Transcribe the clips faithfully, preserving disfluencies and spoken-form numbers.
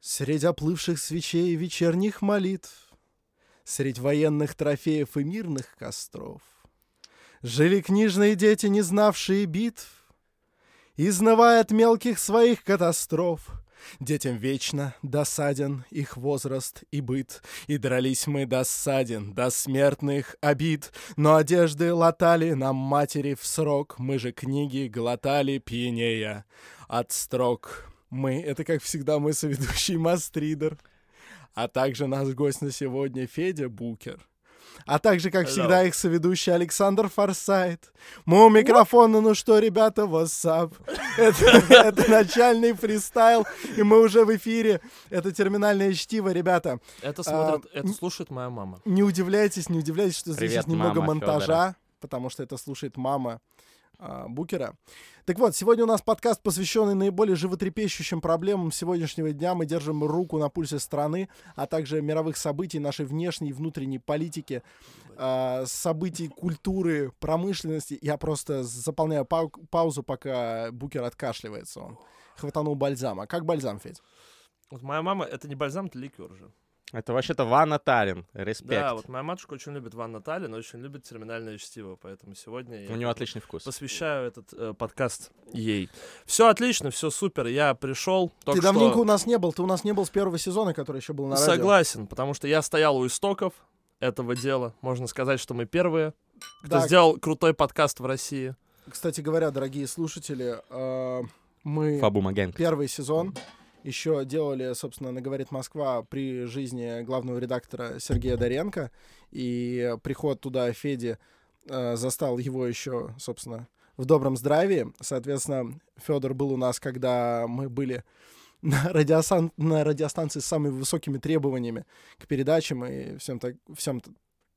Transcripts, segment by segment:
Средь оплывших свечей и вечерних молитв, средь военных трофеев и мирных костров жили книжные дети, не знавшие битв, изнывая от мелких своих катастроф. Детям вечно досаден их возраст и быт, и дрались мы досаден до смертных обид. Но одежды латали нам матери в срок, мы же книги глотали пьянея от строк. Мы — это, как всегда, мой соведущий Мастридер, а также наш гость на сегодня Федя Букер, а также, как Hello. всегда, их соведущий Александр Форсайт. Мы у микрофона, ну что, ребята, вассап. Это, это начальный фристайл, и мы уже в эфире. Это терминальное чтиво, ребята. Это, смотрят, а, это слушает моя мама. Не удивляйтесь, не удивляйтесь, что здесь Привет, есть немного мама, монтажа, Фёдора. Потому что это слушает мама а, Букера. Так вот, сегодня у нас подкаст, посвященный наиболее животрепещущим проблемам сегодняшнего дня. Мы держим руку на пульсе страны, а также мировых событий, нашей внешней и внутренней политики, э, событий культуры, промышленности. Я просто заполняю пау- паузу, пока Букер откашливается. Он хватанул бальзама. Как бальзам, Федь? Вот моя мама, это не бальзам, это ликер же. Это вообще-то Ванна Таллин, респект. Да, вот моя матушка очень любит Ванна Таллин, очень любит терминальное чтиво, поэтому сегодня я У нее отличный вкус. Посвящаю этот э, подкаст ей. Все отлично, все супер, я пришел. Ты что... давненько у нас не был, ты у нас не был с первого сезона, который еще был на радио. Согласен, потому что я стоял у истоков этого дела, можно сказать, что мы первые, кто да. сделал крутой подкаст в России. Кстати говоря, дорогие слушатели, э, мы первый сезон... Еще делали, собственно, на «Говорит Москва» при жизни главного редактора Сергея Доренко. И приход туда Феди э, застал его еще, собственно, в добром здравии. Соответственно, Федор был у нас, когда мы были на, радиостан- на радиостанции с самыми высокими требованиями к передачам и всем, так- всем,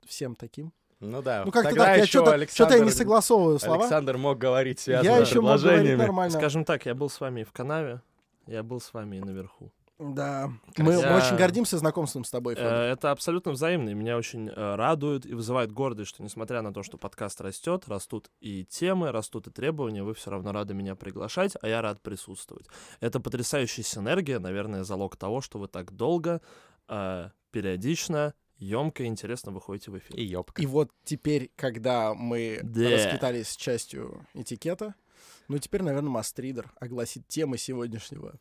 всем таким. Ну да, ну, как-то тогда так. Я еще что-то, Александр, что-то я не согласовываю слова. Александр мог говорить связанными предложениями. Скажем так, я был с вами в канаве. Я был с вами и наверху. Да, мы, я... мы очень гордимся знакомством с тобой, Федор. Это абсолютно взаимно, и меня очень радует и вызывает гордость, что несмотря на то, что подкаст растет, растут и темы, растут и требования, вы все равно рады меня приглашать, а я рад присутствовать. Это потрясающая синергия, наверное, залог того, что вы так долго, периодично, ёмко и интересно выходите в эфир. И ёбко. И вот теперь, когда мы да. расквитались частью этикета... Ну, теперь, наверное, Мастридер огласит темы сегодняшнего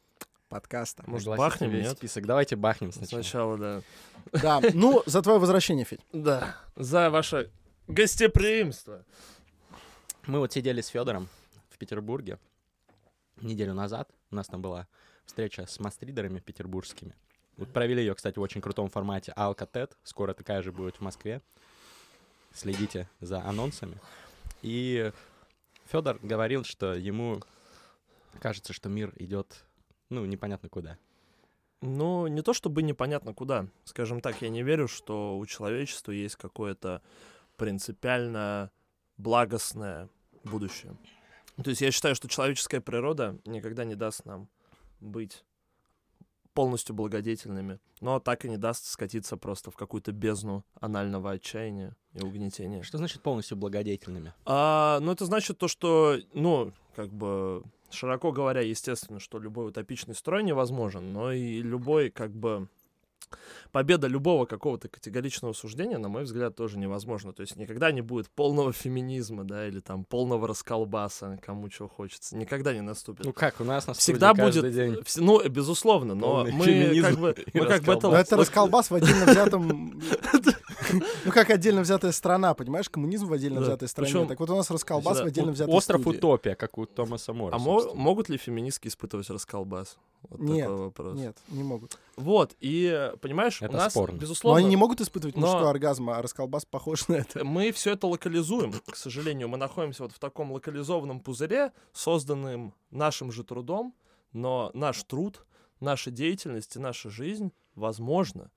подкаста. Может, бахнем, нет? Список. Давайте бахнем сначала. Сначала, да. Да, ну, за твое возвращение, Федь. Да, за ваше гостеприимство. Мы вот сидели с Федором в Петербурге неделю назад. У нас там была встреча с мастридерами петербургскими. Вот провели ее, кстати, в очень крутом формате Алкатет. Скоро такая же будет в Москве. Следите за анонсами. И... Федор говорил, что ему кажется, что мир идет, ну, непонятно куда. Ну, не то чтобы непонятно куда. Скажем так, я не верю, что у человечества есть какое-то принципиально благостное будущее. То есть я считаю, что человеческая природа никогда не даст нам быть полностью благодетельными, но так и не даст скатиться просто в какую-то бездну анального отчаяния и угнетения. Что значит полностью благодетельными? А, ну, это значит то, что, ну, как бы, широко говоря, естественно, что любой утопичный строй невозможен, но и любой, как бы, победа любого какого-то категоричного суждения, на мой взгляд, тоже невозможна. То есть никогда не будет полного феминизма, да, или там полного расколбаса, кому чего хочется. Никогда не наступит. Ну как, у нас на студии всегда каждый будет, день. Вс... Ну, безусловно, но мы как бы... Мы как бы это... Но это расколбас в отдельно взятом... Ну как отдельно взятая страна, понимаешь? Коммунизм в отдельно взятой стране. Так вот у нас расколбас в отдельно взятой стране. Остров утопия, как у Томаса Мора. А могут ли феминистки испытывать расколбас? Вот нет, нет, не могут. Вот, и, понимаешь, это у нас, спорно. Безусловно... Но они не могут испытывать мужского но... оргазма, а расколбас похож на это. Мы все это локализуем, к сожалению. Мы находимся вот в таком локализованном пузыре, созданным нашим же трудом, но наш труд, наша деятельность и наша жизнь, возможно,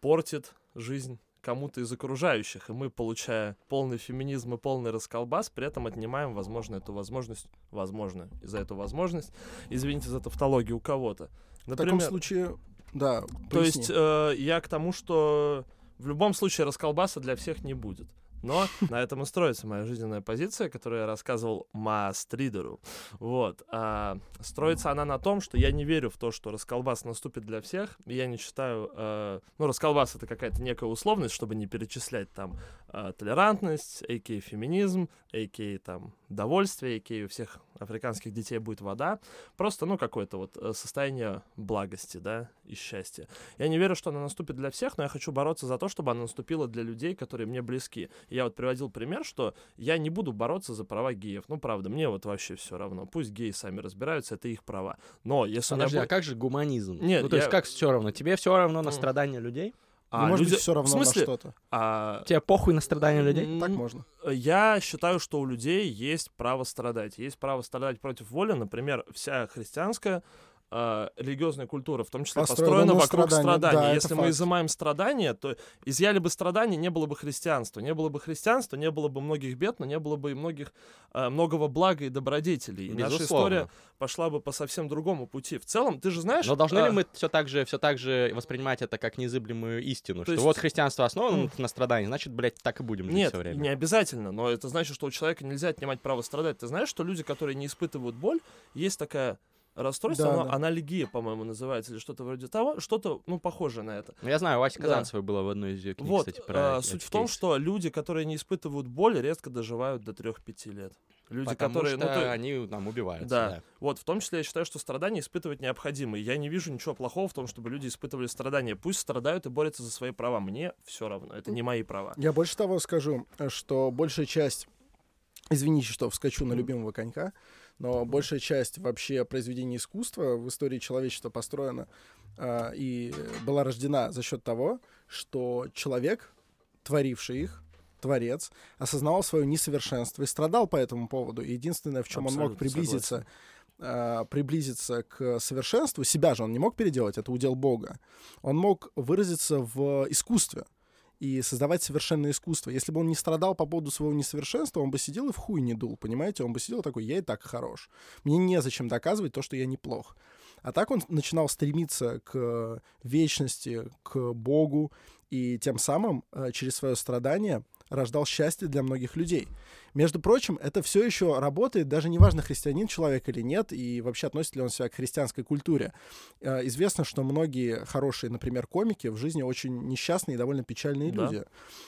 портит жизнь кому-то из окружающих, и мы, получая полный феминизм и полный расколбас, при этом отнимаем, возможно, эту возможность, возможно, и за эту возможность, извините за тавтологию, у кого-то. Например, в таком случае, да, поясни. То есть э, я к тому, что в любом случае расколбаса для всех не будет. Но на этом и строится моя жизненная позиция, которую я рассказывал мастридеру. Вот. А, строится она на том, что я не верю в то, что расколбас наступит для всех. Я не считаю... А, ну, расколбас — это какая-то некая условность, чтобы не перечислять там а, толерантность, а.к.а. феминизм, а.к.а. там довольствие, а.к.а. у всех африканских детей будет вода. Просто, ну, какое-то вот состояние благости, да, и счастья. Я не верю, что она наступит для всех, но я хочу бороться за то, чтобы она наступила для людей, которые мне близки. Я вот приводил пример, что я не буду бороться за права геев. Ну, правда, мне вот вообще все равно. Пусть геи сами разбираются, это их права. Но если... Подожди, я... а как же гуманизм? Нет, ну, то я... есть как все равно? Тебе все равно на страдания людей? А, ну, может люди... быть, все равно в смысле? На что-то. А... Тебе похуй на страдания людей? Так можно. Я считаю, что у людей есть право страдать. Есть право страдать против воли. Например, вся христианская э, религиозная культура, в том числе, построена, построена вокруг страданий. страданий. Да, Если мы факт. изымаем страдания, то изъяли бы страдания, не было бы христианства. Не было бы христианства, не было бы многих бед, но не было бы и многих, э, многого блага и добродетелей. И наша история пошла бы по совсем другому пути. В целом, ты же знаешь... Но должны а... ли мы все так, же, все так же воспринимать это как незыблемую истину? То что есть... вот христианство основано mm. на страдании, значит, блядь, так и будем жить Нет, все время. Нет, не обязательно, но это значит, что у человека нельзя отнимать право страдать. Ты знаешь, что люди, которые не испытывают боль, есть такая... Расстройство, да, оно, да. анальгия, по-моему, называется, или что-то вроде того, что-то, ну, похожее на это. Я знаю, у Аси Казанцевой да. было в одной из ее книг, вот, кстати, про... А, суть в том, что люди, которые не испытывают боли, редко доживают до трёх-пяти лет. Люди, Потому которые, что ну, то... они там убиваются. Да. да, вот, в том числе я считаю, что страдания испытывать необходимо. Я не вижу ничего плохого в том, чтобы люди испытывали страдания. Пусть страдают и борются за свои права. Мне все равно, это не мои права. Я больше того скажу, что большая часть... Извините, что вскочу на любимого конька, но большая часть вообще произведений искусства в истории человечества построена э, и была рождена за счет того, что человек, творивший их, творец, осознавал свое несовершенство и страдал по этому поводу. И единственное, в чем Абсолютно он мог приблизиться, э, приблизиться к совершенству, себя же он не мог переделать, это удел Бога, он мог выразиться в искусстве и создавать совершенное искусство. Если бы он не страдал по поводу своего несовершенства, он бы сидел и в хуй не дул, понимаете? Он бы сидел такой, я и так хорош. Мне незачем доказывать то, что я неплох. А так он начинал стремиться к вечности, к Богу, и тем самым через свое страдание рождал счастье для многих людей. Между прочим, это все еще работает, даже неважно, христианин человек или нет, и вообще относится ли он себя к христианской культуре. Известно, что многие хорошие, например, комики в жизни очень несчастные и довольно печальные да. люди.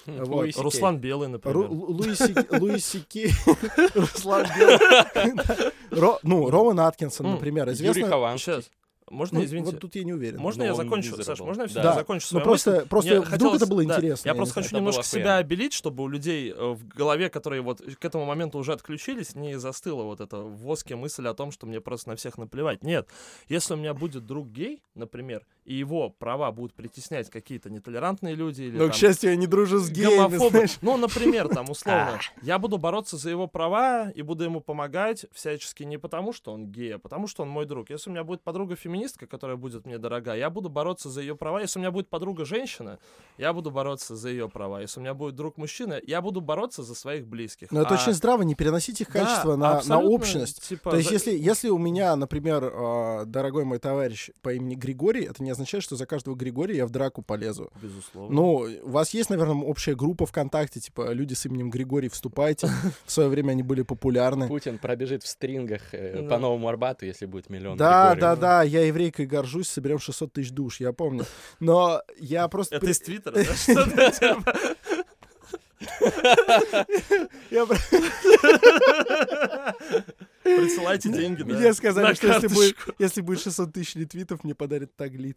Вот. Луи Руслан Белый, например. Ру- Луи Сикей. Руслан Белый. Ну, Роуэн Аткинсон, например. Юрий Хованский. Можно, ну, извините? Вот тут я не уверен. Можно я закончу, Саш, можно я все да. закончу свою ну, мысль? Просто, просто вдруг хотелось... это было да. интересно. Я, я просто хочу немножко себя обелить, чтобы у людей в голове, которые вот к этому моменту уже отключились, не застыла вот эта в воске мысль о том, что мне просто на всех наплевать. Нет. Если у меня будет друг гей, например, и его права будут притеснять какие-то нетолерантные люди или... Но, там, к счастью, я не дружу с геями. Ну, например, там, условно, я буду бороться за его права и буду ему помогать всячески не потому, что он гей, а потому, что он мой друг. Если у меня будет подруга-феминистка, которая будет мне дорога, я буду бороться за ее права. Если у меня будет подруга-женщина, я буду бороться за ее права. Если у меня будет друг-мужчина, я буду бороться за своих близких. Но а... это очень здраво, не переносить их качества да, на, на общность. Типа... То есть, если, если у меня, например, э, дорогой мой товарищ по имени Григорий, это не означает, что за каждого Григория я в драку полезу. Безусловно. Ну, у вас есть, наверное, общая группа ВКонтакте, типа, люди с именем Григорий, вступайте. В свое время они были популярны. Путин пробежит в стрингах э, да. по Новому Арбату, если будет миллион да, Григорий. Да, да, да, я еврейкой горжусь, соберем шестьсот тысяч душ, я помню. Но я просто... Это из Твиттера, да? Что Присылайте деньги, да? Мне сказали, что если будет, если будет шестьсот тысяч ретвитов, мне подарят таглит.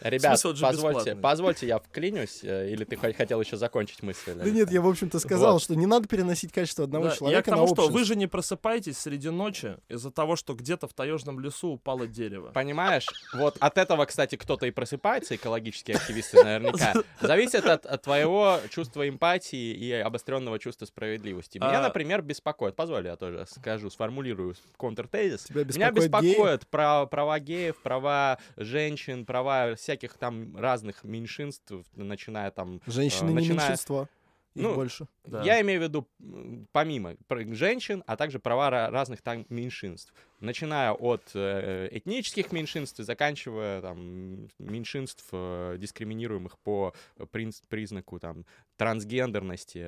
Ребят, позвольте, позвольте, я вклинюсь, или ты хотел еще закончить мысль? Да нет, я, в общем-то, сказал, вот. Что не надо переносить качество одного да, человека на общность. Я к тому, что вы же не просыпаетесь среди ночи из-за того, что где-то в таежном лесу упало дерево. Понимаешь, вот от этого, кстати, кто-то и просыпается, экологические активисты наверняка. Зависит от, от твоего чувства эмпатии и обостренного чувства справедливости. Меня, а... например, беспокоит, позволь, я тоже скажу, сформулирую контртезис. Меня беспокоят прав, права геев, права женщин, права всяких там разных меньшинств, начиная там... Женщины э, начиная... не меньшинство, их ну, больше. Да. Я имею в виду помимо женщин, а также права разных там меньшинств. начиная от этнических меньшинств и заканчивая там, меньшинств, дискриминируемых по признаку там, трансгендерности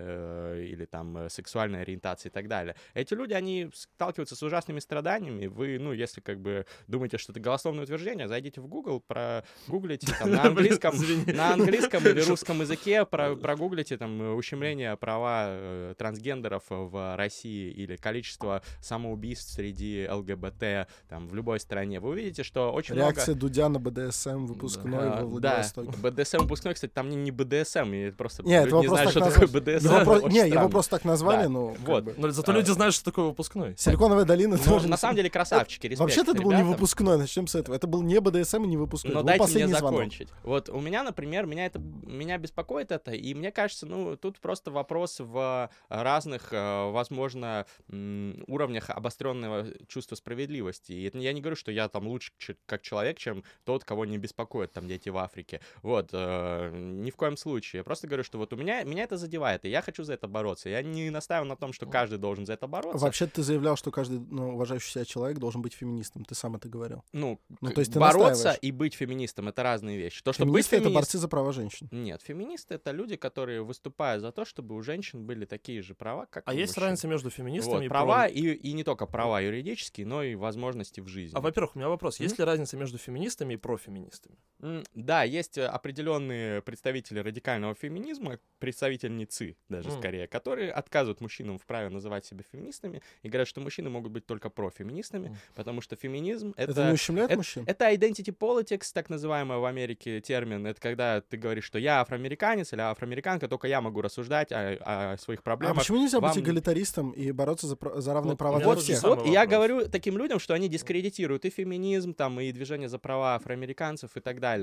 или там, сексуальной ориентации и так далее. Эти люди, они сталкиваются с ужасными страданиями. Вы, ну, если как бы думаете, что это голословное утверждение, зайдите в Google, прогуглите там, на английском, на английском или русском языке, прогуглите там, ущемление права трансгендеров в России или количество самоубийств среди ЛГБТ там, в любой стране. Вы увидите, что очень Реакция много... Реакция Дудя на БДСМ выпускной да, во Владивостоке. Да, БДСМ выпускной, кстати, там не, не БДСМ, и просто Нет, люди не знают, что назв... такое БДСМ. Вопрос... Не, странно. Его просто так назвали, да. но... Вот. Бы... но... Зато а... люди знают, что такое выпускной. Силиконовая долина но, тоже... На самом деле красавчики, респект. Вообще-то это был не выпускной, начнем с этого. Это был не БДСМ и не выпускной. Но дайте мне закончить. Звонок. Вот у меня, например, меня, это... меня беспокоит это, и мне кажется, ну, тут просто вопрос в разных, возможно, уровнях обостренного чувства справедливости. И это, я не говорю, что я там лучше как человек, чем тот, кого не беспокоят там дети в Африке. Вот. Э, ни в коем случае. Я просто говорю, что вот у меня, меня это задевает, и я хочу за это бороться. Я не настаиваю на том, что каждый должен за это бороться. Вообще-то ты заявлял, что каждый ну, уважающий себя человек должен быть феминистом. Ты сам это говорил. Ну, ну то есть ты бороться и быть феминистом — это разные вещи. То, что феминисты — феминист... это борцы за права женщин. Нет, феминисты — это люди, которые выступают за то, чтобы у женщин были такие же права, как а у мужчин. А есть разница между феминистами вот, и права? Права, и, и не только права юридические, но и возможности в жизни. А, во-первых, у меня вопрос. Mm-hmm. Есть ли разница между феминистами и профеминистами? Mm, да, есть определенные представители радикального феминизма, представительницы даже mm. скорее, которые отказывают мужчинам в праве называть себя феминистами и говорят, что мужчины могут быть только профеминистами, mm. потому что феминизм — это... Это не ущемляет это, мужчин? Это identity politics, так называемый в Америке термин. Это когда ты говоришь, что я афроамериканец или афроамериканка, только я могу рассуждать о, о своих проблемах. А почему нельзя Вам... быть эгалитаристом и бороться за, за равные вот, права для всех? Вот, и я говорю таким людям, что они дискредитируют и феминизм, там, и движение за права афроамериканцев и так далее.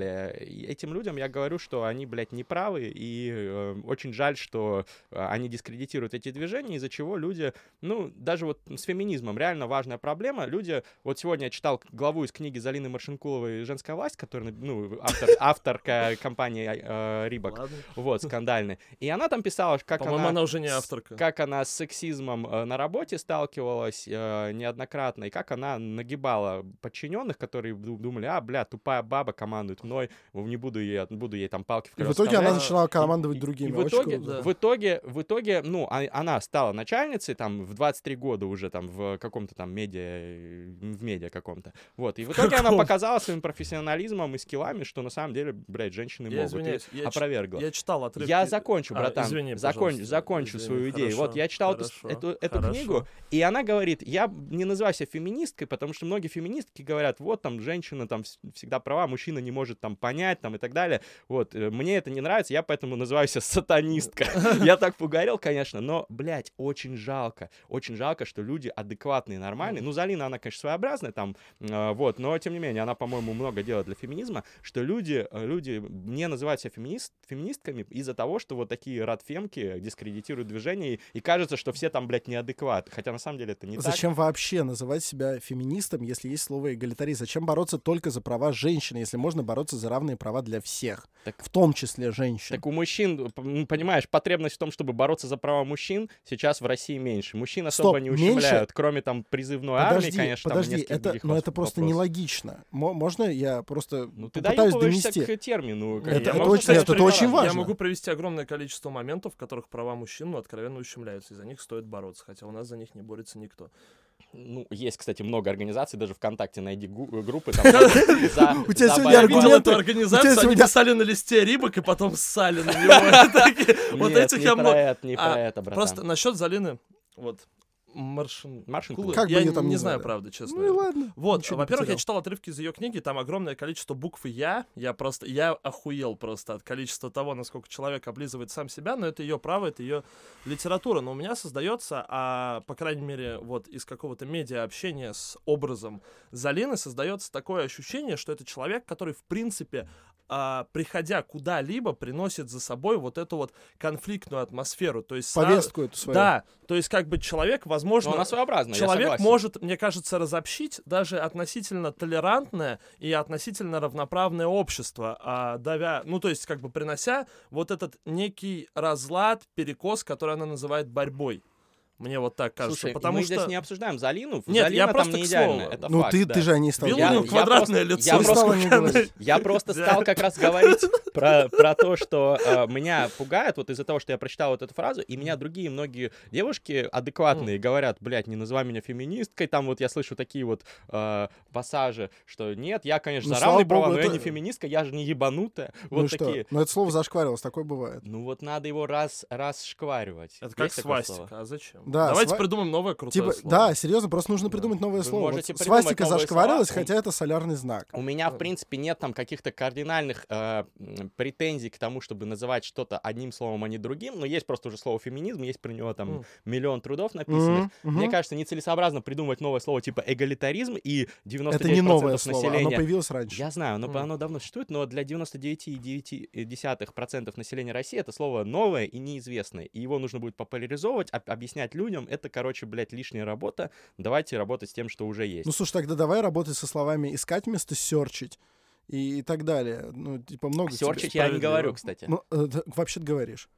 И этим людям я говорю, что они, блядь, неправы, и э, очень жаль, что э, они дискредитируют эти движения, из-за чего люди, ну, даже вот с феминизмом реально важная проблема. Люди, вот сегодня я читал главу из книги Залины Маршинкуловой «Женская власть», которая, ну, автор, авторка компании э, «Рибок», Ладно. вот, скандальной. И она там писала, как она, она уже не авторка. Как она с сексизмом э, на работе сталкивалась э, неоднократно, и как она нагибала подчиненных, которые думали, а, бля, тупая баба командует мной, не буду ей, буду ей там палки в колеса. В итоге она начинала командовать и, другими. И в, итоге, да. в, итоге, в итоге, ну, а, она стала начальницей там в двадцать три года уже там в каком-то там медиа, в медиа каком-то. Вот, и в итоге Каком? она показала своим профессионализмом и скиллами, что на самом деле, блядь, женщины я могут. Извиняюсь, я опровергла. Я читал отрывки. Я закончу, братан, а, извини, закончу, закончу извини, свою идею. Хорошо, вот, я читал хорошо, эту, эту хорошо. книгу, и она говорит, я не называю себя феминисткой, потому что многие феминистки говорят, вот там женщина там всегда права, мужчина не может там понять, там и так далее. Вот, мне это не нравится, я поэтому называю себя сатанистка. Я так погорел, конечно, но, блядь, очень жалко. Очень жалко, что люди адекватные, нормальные. Ну, Залина, она, конечно, своеобразная там, вот, но, тем не менее, она, по-моему, много делает для феминизма, что люди, люди не называют себя феминист, феминистками из-за того, что вот такие радфемки дискредитируют движение, и кажется, что все там, блядь, неадекваты. Хотя, на самом деле, это не Зачем так. Зачем вообще называть себя феминистом, если есть слово эгалитаризм? Зачем бороться только за права женщины, если можно бороться за равные права для всех, так, в том числе женщин? Так у мужчин, понимаешь, потребность в том, чтобы бороться за права мужчин, сейчас в России меньше. Мужчин особо Стоп, не ущемляют, меньше? кроме там призывной подожди, армии, конечно, подожди, там несколько это, других но это просто вопросов. Нелогично. М- можно я просто ну, ты попытаюсь донести? К термину. Как это, это, могу, очень, кстати, нет, это очень важно. Я могу провести огромное количество моментов, в которых права мужчин ну, откровенно ущемляются, и за них стоит бороться, хотя у нас за них не борется никто. Ну, есть, кстати, много организаций, даже ВКонтакте найди гу- группы. Там, за, у тебя сегодня аргументы. Организацию, сегодня... они писали на листе Рибок и потом ссали на него. Вот этих я мог... не про это, братан. Просто насчет Залины, вот... Маршин... Маршинкулы. Как бы я не, там не знаю, да. правда, честно. Ну и ладно. Вот, во-первых, я читал отрывки из ее книги, там огромное количество букв «Я». Я просто, я охуел просто от количества того, насколько человек облизывает сам себя, но это ее право, это ее литература. Но у меня создается, а, по крайней мере, вот из какого-то медиа общения с образом Залины создается такое ощущение, что это человек, который, в принципе, а, приходя куда-либо, приносит за собой вот эту вот конфликтную атмосферу. То есть, повестку на... эту свою. Да, то есть как бы человек, возможно, Возможно, человек может, мне кажется, разобщить даже относительно толерантное и относительно равноправное общество, а, давя, ну, то есть, как бы принося вот этот некий разлад, перекос, который она называет борьбой. Мне вот так кажется. Слушай, потому мы что... здесь не обсуждаем Залину. Нет, Залина я просто там к слову. Это ну факт, ты, да. ты же не стал. Билунин квадратное лицо. Я, просто, я просто стал как раз говорить про, про то, что э, меня пугает вот из-за того, что я прочитал вот эту фразу, и меня другие многие девушки адекватные говорят, блядь, не называй меня феминисткой. Там вот я слышу такие вот э, пассажи, что нет, я, конечно, ну, за равные права, но это... я не феминистка, я же не ебанутая. Вот ну такие. Но это слово зашкварилось, такое бывает. Ну вот надо его раз, расшкваривать. Это как свастика, а зачем? Да, давайте сва... придумаем новое крутое типа, слово. Да, серьезно, просто нужно да. придумать новое Вы слово. Вот свастика зашкварилась, слова, хотя он... это солярный знак. У меня, в принципе, нет там каких-то кардинальных э, претензий к тому, чтобы называть что-то одним словом, а не другим. Но есть просто уже слово феминизм, есть про него там mm. миллион трудов написанных. Mm-hmm. Мне кажется, нецелесообразно придумывать новое слово типа эгалитаризм, и девяносто девять процентов это не новое населения... слово, оно появилось раньше. Я знаю, оно, mm. оно давно существует, но для девяносто девять целых девять десятых процента населения России это слово новое и неизвестное. И его нужно будет популяризовывать, об- объяснять людям, людям, это, короче, блядь, лишняя работа. Давайте работать с тем, что уже есть. Ну, слушай, тогда давай работать со словами «искать» вместо «серчить» и, и так далее. Ну, типа, много... Серчить я не говорю, кстати. Ну, вообще-то говоришь.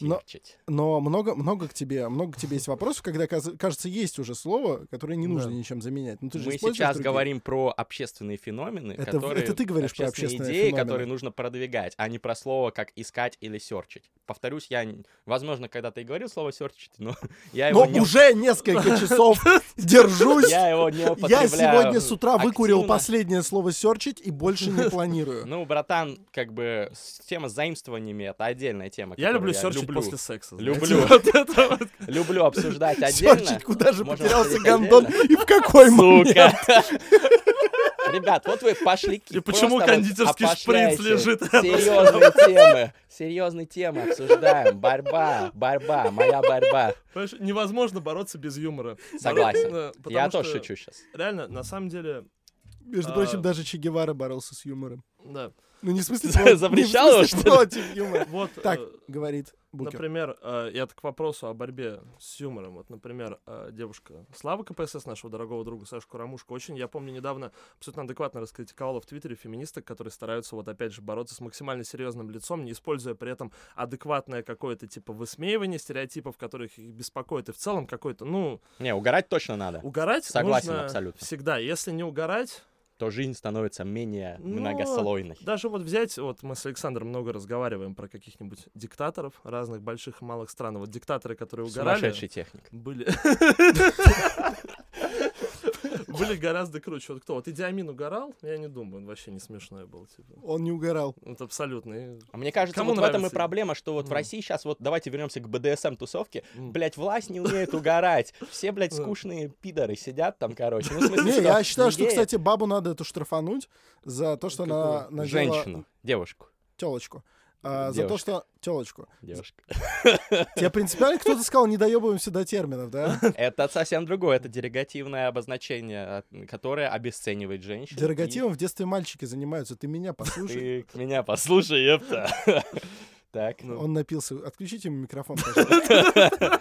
Но, но много, много к тебе, много к тебе есть вопросов, когда, кажется, есть уже слово, которое не нужно да. ничем заменять. Но ты же Мы сейчас другие. говорим про общественные феномены, это, которые, это ты говоришь общественные, про общественные идеи, феномены. Которые нужно продвигать, а не про слово, как искать или серчить. Повторюсь, я, возможно, когда-то и говорил слово серчить, но я его но не... уже несколько часов держусь. Я его не употребляю. Я сегодня с утра выкурил последнее слово серчить и больше не планирую. Ну, братан, как бы тема с заимствованиями — это отдельная тема. Я люблю серчить. Люблю. После секса. Люблю. Люблю обсуждать отдельно. Сорчить, куда же потерялся гондон и в какой момент? Ребят, вот вы пошляки. И почему кондитерский шприц лежит? Серьезные темы. Серьезные темы обсуждаем. Борьба, борьба, моя борьба. Невозможно бороться без юмора. Согласен. Я тоже шучу сейчас. Реально, на самом деле... Между прочим, даже Че Гевара боролся с юмором. Да. Ну, не в смысле, против юмора. Вот, так, э, говорит Букер. Например, э, я так к вопросу о борьбе с юмором. Вот, например, э, девушка Слава КПСС, нашего дорогого друга Сашу Карамушку, очень, я помню, недавно абсолютно адекватно раскритиковала в Твиттере феминисток, которые стараются, вот опять же, бороться с максимально серьезным лицом, не используя при этом адекватное какое-то, типа, высмеивание стереотипов, которых их беспокоит, и в целом какой-то, ну... Не, угорать точно надо. Угорать Согласен, нужно абсолютно. Всегда. Если не угорать... то жизнь становится менее ну, многослойной. Даже вот взять, вот мы с Александром много разговариваем про каких-нибудь диктаторов разных больших и малых стран. Вот диктаторы, которые угорали... Сумасшедший техник. Были... Были гораздо круче. Вот кто? Вот Иди Амин угорал? Я не думаю, он вообще не смешной был. Типа. Он не угорал. Вот абсолютно. А мне кажется, Кому вот в этом и проблема, что вот mm. в России сейчас, вот давайте вернемся к БДСМ-тусовке, mm. блядь, власть не умеет угорать. Все, блядь, скучные пидоры сидят там, короче. Ну, в смысле, не, я считаю, что, кстати, бабу надо эту штрафануть за то, что она надела... Женщину, девушку. Телочку. А, за то, что... Телочку. Девушка. Тебе принципиально кто-то сказал, не доебываемся до терминов, да? Это совсем другое. Это дерогативное обозначение, которое обесценивает женщин. Дерогативом и... в детстве мальчики занимаются. Ты меня послушай. Ты меня послушай, ёпта. Так. Ну. Он напился. Отключите ему микрофон, пожалуйста.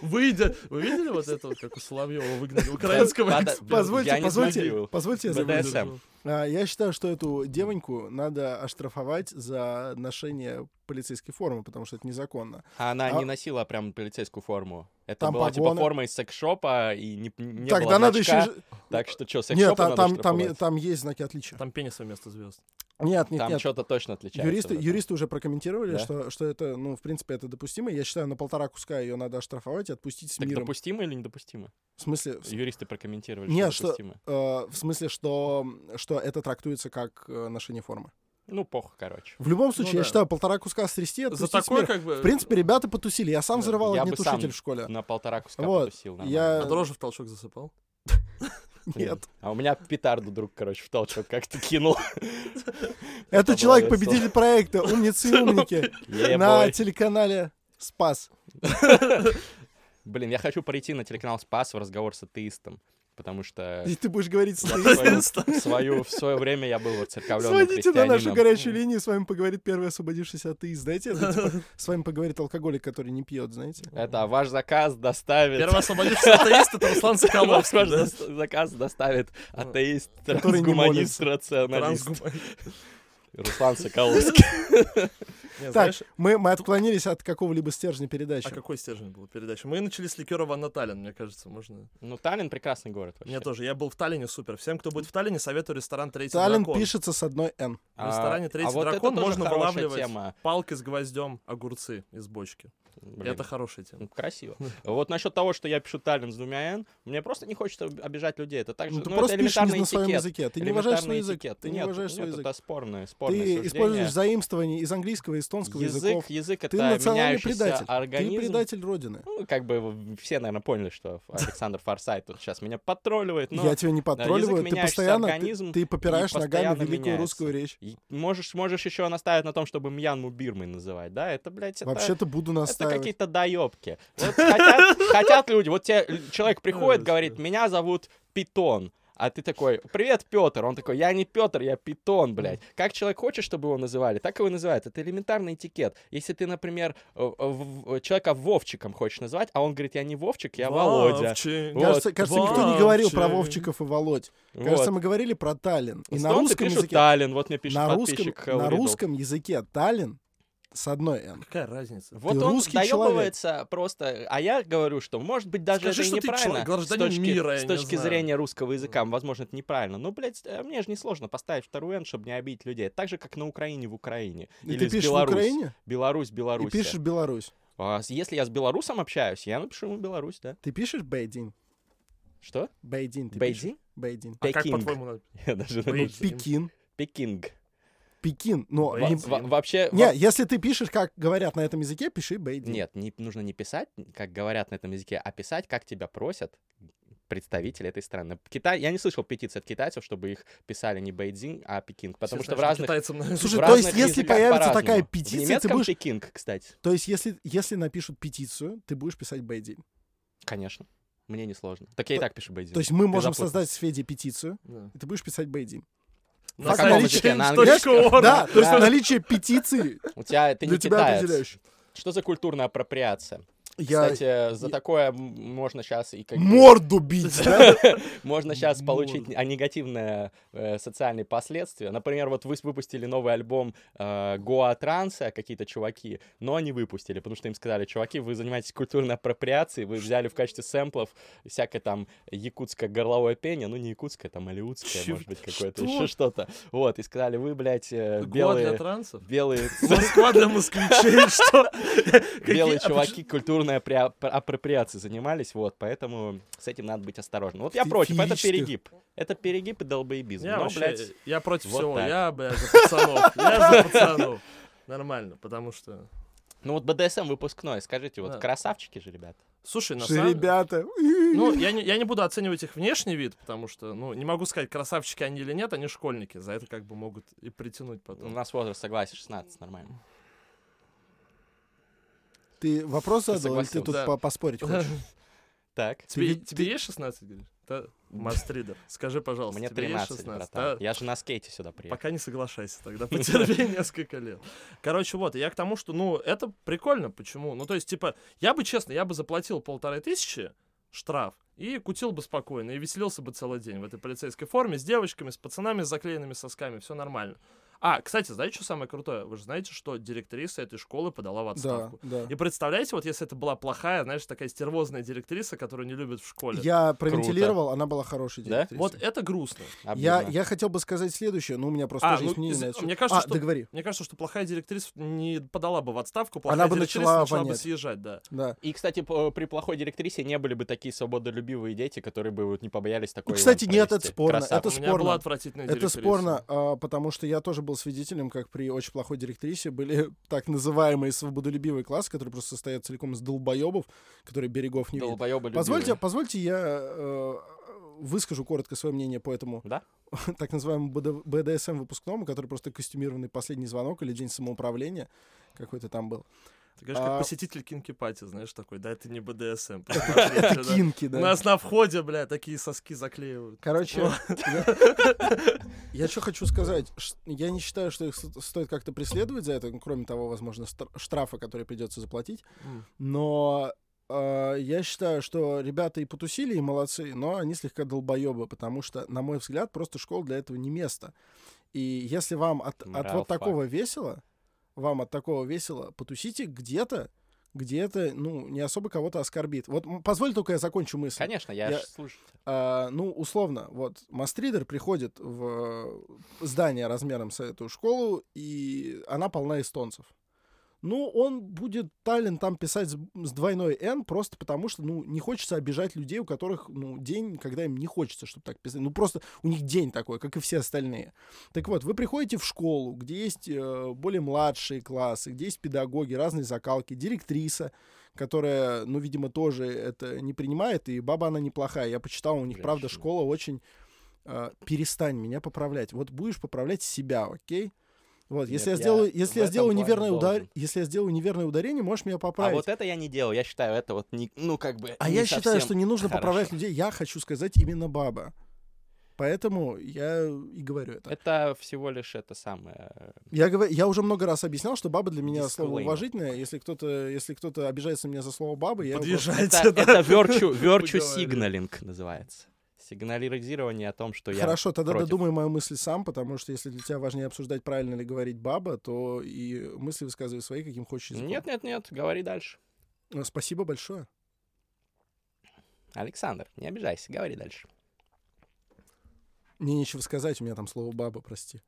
Выйдя... Вы видели вот это, вот, как у Соловьева выгнали украинского? Позвольте, позвольте, позвольте я забуду. Я считаю, что эту девоньку надо оштрафовать за ношение полицейской формы, потому что это незаконно. А она а... не носила прям полицейскую форму. Это там была погоны. Типа форма из секс-шопа, и не, не Тогда было надо значка. Еще... Так что что, секс-шопа Нет, там, надо там, там, там есть знаки отличия. Там пенис вместо звезд. Нет, нет, там нет. что-то точно отличается. Юристы, юристы уже прокомментировали, да? что, что это, ну, в принципе, это допустимо. Я считаю, на полтора куска ее надо оштрафовать и отпустить с так миром. Так допустимо или недопустимо? В смысле... Юристы прокомментировали, нет, что допустимо. Э, в смысле, что, что это трактуется как ношение формы. Ну, пох, короче. В любом случае, ну, я да. считаю, полтора куска стрясти, отпустить За такой, как бы... В принципе, ребята потусили. Я сам да. взрывал огнетушитель в школе. на полтора куска вот. потусил. Я... А дрожжи в толчок засыпал? Нет. А у меня петарду, друг, короче, в толчок как-то кинул. Это человек-победитель проекта «Умницы-умники» на телеканале «Спас». Блин, я хочу прийти на телеканал «Спас» в разговор с атеистом. Потому что... И ты будешь говорить с атеистом. В свое время я был церковленным христианином. Звоните на нашу горячую линию, с вами поговорит первый освободившийся атеист. Знаете, с вами поговорит алкоголик, который не пьет, знаете? Это ваш заказ доставит... Первый освободившийся атеист — это Руслан Соколовский. Ваш заказ доставит атеист, трансгуманист, рационалист. Руслан Соколовский. Нет, так, знаешь... мы, мы отклонились от какого-либо стержня передачи. А какой стержень был передачи? Мы начали с ликера Ванна Таллин, мне кажется, можно... Ну, Таллин — прекрасный город вообще. Мне тоже, я был в Таллине, супер. Всем, кто будет в Таллине, советую ресторан «Третий Таллин дракон». Таллин пишется с одной «Н». В ресторане «Третий а, дракон» а вот можно вылавливать палкой с гвоздем огурцы из бочки. Блин. Это хорошая тема. Красиво. Вот насчет того, что я пишу Таллин с двумя «Н», мне просто не хочется обижать людей. Это так же, ну, ты ну, просто это элементарный пишешь не на своем языке. Ты не уважаешь свой язык. Ты, ты не нет, уважаешь нет, свой язык. Это спорное, спорное ты суждение. Используешь заимствование из английского и эстонского язык, языков. Язык — это меняющийся предатель. Организм. Ты предатель Родины. Ну, как бы все, наверное, поняли, что Александр Форсайт тут сейчас меня подтролливает. Но я тебя не подтролливаю. Ты постоянно организм, ты, ты попираешь ногами великую меняется. Русскую речь. И можешь, можешь еще наставить на том, чтобы Мьянму Бирмой называть, да? Это, блядь, это... Вообще-то буду наставить. Это какие-то доебки. Вот хотят, хотят люди. Вот тебе человек приходит, говорит, меня зовут Питон. А ты такой, привет, Петр. Он такой, я не Петр, я Питон, блядь. Как человек хочет, чтобы его называли, так его называют. Это элементарный этикет. Если ты, например, человека Вовчиком хочешь назвать, а он говорит, я не Вовчик, я Володя. Вот. Кажется, кажется никто не говорил про Вовчиков и Володь. Вот. Кажется, мы говорили про Таллин. И на русском языке... Таллин, вот мне пишет на подписчик. Русском, на русском языке Таллин с одной «Н». Какая разница? Вот ты он доебывается человек. Просто... А я говорю, что, может быть, даже скажи, это и неправильно. Человек, с точки, мира, с точки зрения русского языка, возможно, это неправильно. Но, блядь, мне же не сложно поставить вторую «Н», чтобы не обидеть людей. Так же, как на Украине в Украине. И или ты пишешь Беларусь. В Украине? Беларусь, Беларусь. Ты пишешь Беларусь. Если я с белорусом общаюсь, я напишу ему Беларусь, да. Ты пишешь «Бейдин»? Что? «Бейдин» ты Бейдин? Пишешь. «Бейдин». А Пекинг. Как, по-твоему, надо? Я даже Пекин. Пекинг. Пекин, но... Не, в, вообще... Не, во... если ты пишешь, как говорят на этом языке, пиши Бейдин. Нет, не, нужно не писать, как говорят на этом языке, а писать, как тебя просят представители этой страны. Китай... Я не слышал петиции от китайцев, чтобы их писали не Бейдин, а Пекинг, потому все что знают, в разных... Китайцам... Слушай, в то разных есть, если появится по-разному. Такая петиция, в немецком ты будешь... Пекинг, кстати. То есть, если, если напишут петицию, ты будешь писать Бейдин? Конечно. Мне не сложно. Так я и так пишу Бейдин. То есть, мы ты можем запутан. Создать с Федей петицию, да. И ты будешь писать Бейдин. На наличие, на да, то есть да. Наличие петиции у тебя, ты не китаец. Что за культурная апроприация? Я... Кстати, за я... такое можно сейчас и как морду бить, да? Можно сейчас получить негативные э, социальные последствия. Например, вот вы выпустили новый альбом э, Гоа Транса, какие-то чуваки, но не выпустили, потому что им сказали, чуваки, вы занимаетесь культурной апроприацией, вы взяли в качестве сэмплов всякое там якутское горловое пение, ну не якутское, там алиутское, может быть, какое-то еще что-то. Вот, и сказали, вы, блядь, э, белые... Гоа для трансов? Белые... Москва для москвичей, что? Белые чуваки культурные апроприации занимались, вот, поэтому с этим надо быть осторожным. Вот я против, это перегиб. Это перегиб и долбоебизм. Я, но, вообще, блядь, я против вот всего. Так. Я, блядь, за пацанов. Я за пацанов. Нормально, потому что... Ну вот БДСМ выпускной, скажите, вот да. Красавчики же, ребята. Слушай, на самом деле... ребята. Ну, я не, я не буду оценивать их внешний вид, потому что, ну, не могу сказать, красавчики они или нет, они школьники. За это как бы могут и притянуть потом. У нас возраст, согласен, шестнадцать, нормально. Ты вопрос задал, или ты тут да. поспорить хочешь? Так. Тебе, тебе есть шестнадцать, говоришь? Мастридер, скажи, пожалуйста, мне тебе тринадцать, есть шестнадцать? Да? Я же на скейте сюда приехал. Пока не соглашайся тогда, потерпи несколько лет. Короче, вот, я к тому, что, ну, это прикольно, почему? Ну, то есть, типа, я бы, честно, я бы заплатил полторы тысячи штраф и кутил бы спокойно, и веселился бы целый день в этой полицейской форме с девочками, с пацанами с заклеенными сосками, все нормально. А, кстати, знаете, что самое крутое? Вы же знаете, что директриса этой школы подала в отставку. Да, да. И представляете, вот если это была плохая, знаешь, такая стервозная директриса, которую не любят в школе. Я провентилировал, круто. Она была хорошей директрисой. Да? Вот это грустно. Я, я хотел бы сказать следующее, но у меня просто а, тоже ну, есть мнение. Из... Мне кажется, а, что... договори. Мне кажется, что плохая директриса не подала бы в отставку, плохая она бы директриса начала, начала бы съезжать, да. да. И, кстати, при плохой директрисе не были бы такие свободолюбивые дети, которые бы вот не побоялись такой... Ну, кстати, нет, это спорно. Красава. Это спорно. У меня была отвратительная директриса. Это спорно, потому что я тоже был свидетелем, как при очень плохой директрисе были так называемые свободолюбивые классы, которые просто состоят целиком из долбоебов, которые берегов не видят. Позвольте, позвольте я э, выскажу коротко свое мнение по этому да? так называемому бэ дэ эс эм-выпускному, который просто костюмированный последний звонок или день самоуправления какой-то там был. Ты говоришь, как а... посетитель кинки-пати, знаешь, такой, да, это не бэ дэ эс эм. Кинки, да. У нас на входе, бля, такие соски заклеивают. Короче, я что хочу сказать. Я не считаю, что их стоит как-то преследовать за это, кроме того, возможно, штрафа, который придется заплатить. Но я считаю, что ребята и потусили, и молодцы, но они слегка долбоебы, потому что, на мой взгляд, просто школа для этого не место. И если вам от вот такого весело... вам от такого весело, потусите где-то, где это, ну, не особо кого-то оскорбит. Вот позволь только я закончу мысль. Конечно, я, я же слушаю. А, ну, условно, вот, мастридер приходит в здание размером с эту школу, и она полна эстонцев. Ну, он будет Таллин там писать с, с двойной «Н», просто потому что, ну, не хочется обижать людей, у которых, ну, день, когда им не хочется, чтобы так писать. Ну, просто у них день такой, как и все остальные. Так вот, вы приходите в школу, где есть э, более младшие классы, где есть педагоги, разные закалки, директриса, которая, ну, видимо, тоже это не принимает, и баба она неплохая. Я почитал, у них, Блин, правда, школа очень... Э, перестань меня поправлять. Вот будешь поправлять себя, окей? Вот, Нет, если я, я сделаю, если я сделаю неверное удар, если я сделаю неверное ударение, можешь меня поправить. А вот это я не делал, я считаю, это вот не, ну как бы. А не я считаю, что не нужно хорошо. Поправлять людей. Я хочу сказать именно баба, поэтому я и говорю это. Это всего лишь это самое. Я говорю, я уже много раз объяснял, что баба для меня слово уважительное. Если кто-то, если кто-то обижается мне за слово баба, я. Подъезжайте. Это, да? Это virtue, virtue signaling называется. Сигнализирование о том, что я Хорошо, тогда против. Додумай мою мысль сам, потому что если для тебя важнее обсуждать, правильно ли говорить баба, то и мысли высказывай свои, каким хочешь языком. Нет-нет-нет, говори дальше. Спасибо большое. Александр, не обижайся, говори дальше. Мне нечего сказать, у меня там слово баба, прости.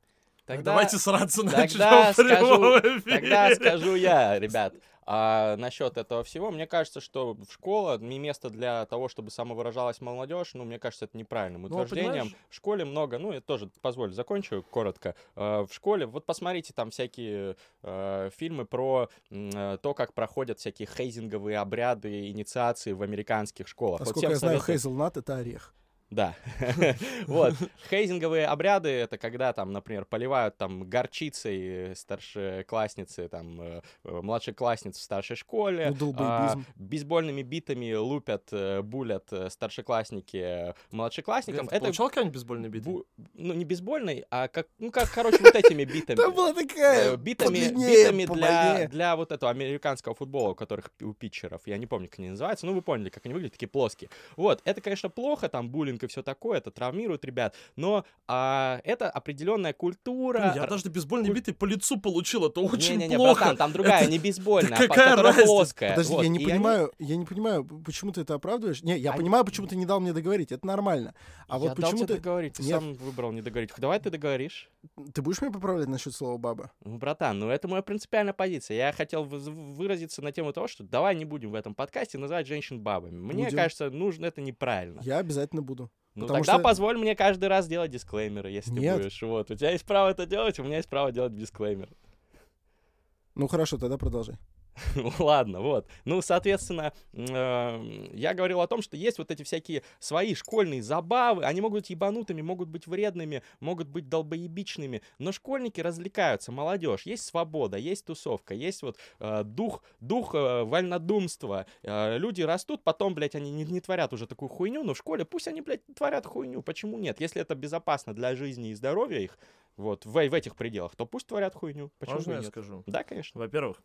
Тогда, Давайте сраться тогда начнем скажу, в Тогда скажу я, ребят, а, насчет этого всего. Мне кажется, что школа, не место для того, чтобы самовыражалась молодежь. Ну, мне кажется, это неправильным утверждением. Ну, в школе много, ну, я тоже, позволь, закончу коротко. А, в школе, вот посмотрите там всякие а, фильмы про а, то, как проходят всякие хейзинговые обряды, инициации в американских школах. Насколько вот я знаю, советую... хейзелнат — это орех. Да, вот, хейзинговые обряды, это когда там, например, поливают там горчицей старшеклассницы, там, младшеклассниц в старшей школе, а, бейсбольными битами лупят, булят старшеклассники младшеклассников. Это получал какая-нибудь бейсбольная бита? Бу... Ну, не бейсбольной, а как, ну, как, короче, вот этими битами. Там была такая битами для вот этого американского футбола, у которых, у питчеров, я не помню, как они называются, но вы поняли, как они выглядят, такие плоские. Вот, это, конечно, плохо, там, буллинг и все такое, это травмирует ребят, но а, это определенная культура. Я даже бейсбольной битой по лицу получил, это очень не, не, не, плохо. Братан, там другая, это... не бейсбольная, а которая разница? Плоская. Подожди, вот. я не и понимаю, они... я не понимаю, почему ты это оправдываешь? Не, я они... понимаю, почему ты не дал мне договорить, это нормально. А я вот почему дал тебе ты договорить, ты Нет. сам выбрал не договорить. Давай ты договоришь. Ты будешь меня поправлять насчет слова баба? Ну, братан, ну это моя принципиальная позиция. Я хотел выразиться на тему того, что давай не будем в этом подкасте называть женщин бабами. Мне будем. кажется, нужно это неправильно. Я обязательно буду. Ну тогда что... позволь мне каждый раз делать дисклеймеры, если Нет. ты будешь. Вот, у тебя есть право это делать, у меня есть право делать дисклеймер. Ну хорошо, тогда продолжай. Ладно, вот. Ну, соответственно, я говорил о том, что есть вот эти всякие свои школьные забавы. Они могут быть ебанутыми, могут быть вредными, могут быть долбоебичными. Но школьники развлекаются, молодежь. Есть свобода, есть тусовка, есть вот дух, дух вольнодумства. Люди растут, потом, блядь, они не, не творят уже такую хуйню. Но в школе пусть они, блядь, творят хуйню. Почему нет? Если это безопасно для жизни и здоровья их, вот, в, в этих пределах, то пусть творят хуйню. Почему Можно я нет? скажу? Да, конечно. Во-первых,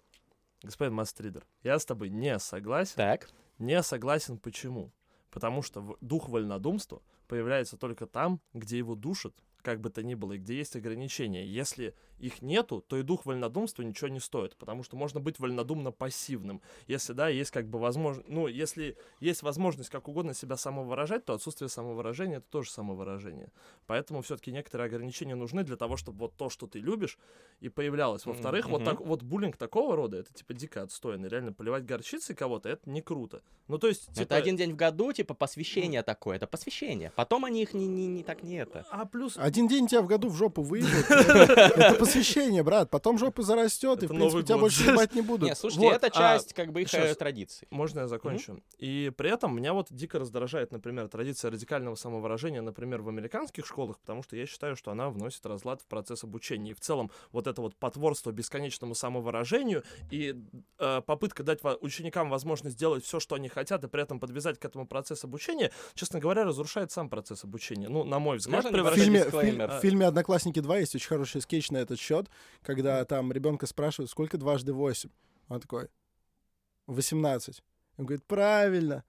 господин мастридер, я с тобой не согласен. Так. Не согласен почему? Потому что дух вольнодумства появляется только там, где его душат, как бы то ни было, и где есть ограничения. Если их нету, то и дух вольнодумства ничего не стоит, потому что можно быть вольнодумно пассивным. Если, да, есть как бы возможность, ну, если есть возможность как угодно себя самовыражать, то отсутствие самовыражения — это тоже самовыражение. Поэтому все-таки некоторые ограничения нужны для того, чтобы вот то, что ты любишь, и появлялось. Во-вторых, mm-hmm. вот, так, вот буллинг такого рода, это типа дико отстойно. Реально поливать горчицей кого-то — это не круто. Ну, то есть... Типа... Это один день в году, типа посвящение mm. такое, это посвящение. Потом они их не, не, не так не это. А плюс... Один день тебя в году в жопу выебут. Это посвящение, брат. Потом жопа зарастет, и, в принципе, тебя больше ебать не будут. Нет, слушайте, это часть, как бы, их традиций. Можно я закончу? И при этом меня вот дико раздражает, например, традиция радикального самовыражения, например, в американских школах, потому что я считаю, что она вносит разлад в процесс обучения. И в целом вот это вот потворство бесконечному самовыражению и попытка дать ученикам возможность делать все, что они хотят, и при этом подвязать к этому процесс обучения, честно говоря, разрушает сам процесс обучения. Ну, на мой взгляд, превращается... В фильме «Одноклассники два» есть очень хороший скетч на этот счет, когда там ребенка спрашивают, сколько дважды восемь? Он такой, восемнадцать. Он говорит, правильно.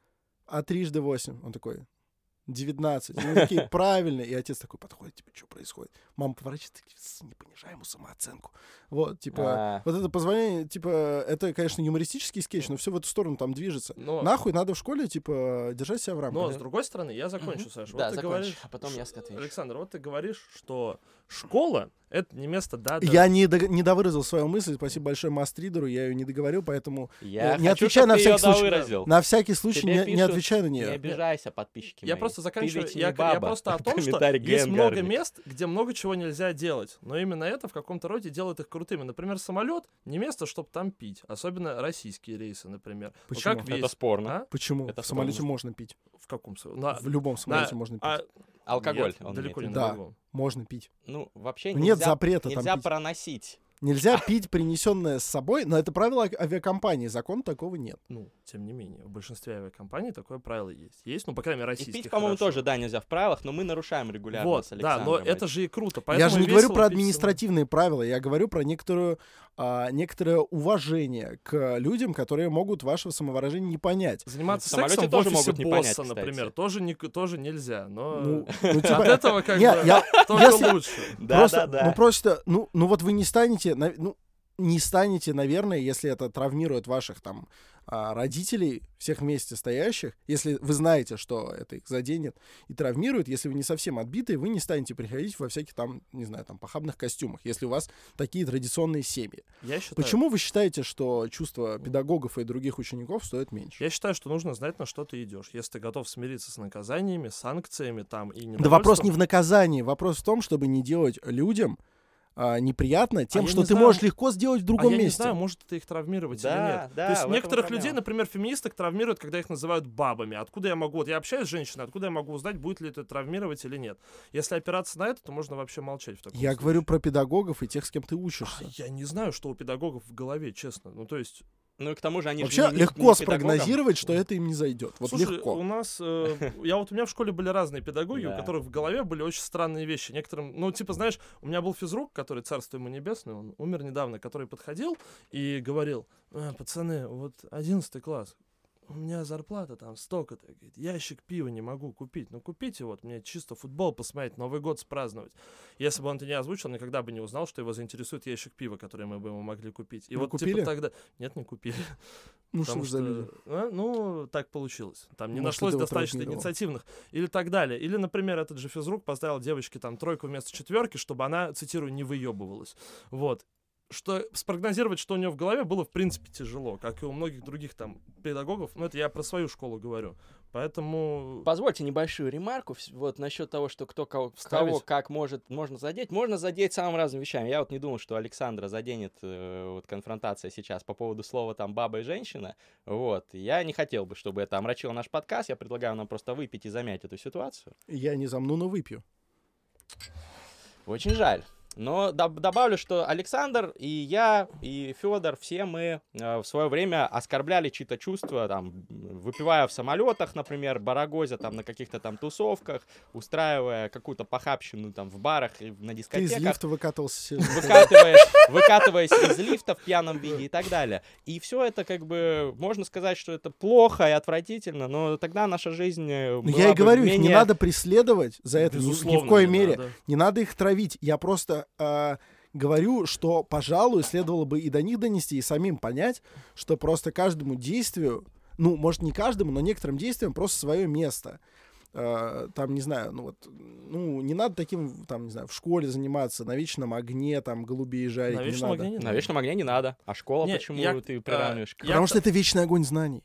А трижды восемь? Он такой, девятнадцать. И они такие, правильно. И отец такой подходит, типа, что происходит? Мама поворачивается, не понижай ему самооценку. Вот, типа, вот это позволение, типа, это, конечно, юмористический скетч, но все в эту сторону там движется. Нахуй надо в школе, типа, держать себя в рамках. Но, с другой стороны, я закончу, Саша. Да, закончу, а потом я скотвечу. Александр, вот ты говоришь, что школа — это не место, да... Я не довыразил свою мысль, спасибо большое мастридеру, я ее не договорил, поэтому не отвечай на всякий случай. На всякий случай не отвечай на нее. Не обижайся, подписчики мои. Просто заканчиваю. Я, я просто о том, что есть много мест, где много чего нельзя делать. Но именно это в каком-то роде делает их крутыми. Например, самолет не место, чтобы там пить. Особенно российские рейсы, например. Почему? Ну, как это спорно. А? Почему? Это в самолете спорно. Можно пить. В каком самолете? В любом самолете на... можно пить. А... Алкоголь. Нет, далеко не на да, можно пить. Ну, вообще нельзя, нет запрета нельзя там пить. Проносить. Нельзя пить принесенное с собой, но это правило авиакомпании, закон такого нет. Ну, тем не менее, в большинстве авиакомпаний такое правило есть. Есть, ну, по крайней мере, российских. И пить, по-моему, хорошо. Тоже, да, нельзя в правилах, но мы нарушаем регулярно вот, с Александром. Да, но это же и круто. Я же не говорю про административные пить... правила, я говорю про некоторую, а, некоторое уважение к людям, которые могут вашего самовыражения не понять. Заниматься ну, сексом в офисе босса, не понять, например, тоже, не, тоже нельзя, но от этого как бы тоже лучше. Ну, просто, ну вот вы не станете Ну, не станете, наверное, если это травмирует ваших там родителей, всех вместе стоящих, если вы знаете, что это их заденет и травмирует, если вы не совсем отбитые, вы не станете приходить во всяких там, не знаю, там похабных костюмах, если у вас такие традиционные семьи. Я считаю... Почему вы считаете, что чувства педагогов и других учеников стоят меньше? Я считаю, что нужно знать, на что ты идешь. Если ты готов смириться с наказаниями, санкциями там и недовольством... Да вопрос не в наказании, вопрос в том, чтобы не делать людям... А, неприятно тем, а что ты знаю, можешь легко сделать в другом а я месте. Я не знаю, может это их травмировать да, или нет. Да, то есть некоторых людей, например, феминисток травмируют, когда их называют бабами. Откуда я могу... Вот я общаюсь с женщиной, откуда я могу узнать, будет ли это травмировать или нет. Если опираться на это, то можно вообще молчать в таком Я случае. Говорю про педагогов и тех, с кем ты учишься. А, я не знаю, что у педагогов в голове, честно. Ну, то есть... Ну и к тому же они вообще же не, легко не спрогнозировать, что это им не зайдет. Вот Слушай, легко. у нас... Э, я вот у меня в школе были разные педагоги, у которых в голове были очень странные вещи. Некоторым... Ну, типа, знаешь, у меня был физрук, который, царство ему небесное, он умер недавно, который подходил и говорил, э, пацаны, вот одиннадцатый класс, у меня зарплата там столько-то, говорит, ящик пива не могу купить, ну купите вот, мне чисто футбол посмотреть, Новый год спраздновать. Если бы он это не озвучил, никогда бы не узнал, что его заинтересует ящик пива, который мы бы ему могли купить. И Вы вот купили? Типа тогда... Нет, не купили. Ну что ж за люди? А, ну, так получилось. Там не Может, нашлось достаточно инициативных. Или так далее. Или, например, этот же физрук поставил девочке там тройку вместо четверки, чтобы она, цитирую, не выебывалась. Вот. Что спрогнозировать, что у него в голове, было, в принципе, тяжело, как и у многих других там педагогов. Ну, это я про свою школу говорю. Поэтому... Позвольте небольшую ремарку вот насчет того, что кто кого, кого как может, можно задеть. Можно задеть самым разным вещами. Я вот не думал, что Александра заденет э, вот, конфронтация сейчас по поводу слова там «баба» и «женщина». Вот. Я не хотел бы, чтобы это омрачило наш подкаст. Я предлагаю нам просто выпить и замять эту ситуацию. Я не замну, но выпью. Очень жаль. Но добавлю, что Александр и я, и Федор, все мы в свое время оскорбляли чьи-то чувства, там, выпивая в самолетах, например, барагозя там на каких-то там тусовках, устраивая какую-то похабщину там в барах и на дискотеках. Ты из лифта выкатывался. Выкатываясь из лифта в пьяном виде и так далее. И все это как бы, можно сказать, что это плохо и отвратительно, но тогда наша жизнь была бы менее... Я и говорю, их не надо преследовать за это ни в коей мере. Не надо их травить. Я просто Uh, говорю, что, пожалуй, следовало бы и до них донести, и самим понять, что просто каждому действию, ну, может, не каждому, но некоторым действиям просто свое место. Uh, там, не знаю, ну вот, ну, не надо таким, там, не знаю, в школе заниматься, на вечном огне, там, голубей жарить. На вечном, не огне, надо. Не на вечном огне не надо. А школа не, почему я, ты приравниваешь? А, Потому я... что это вечный огонь знаний.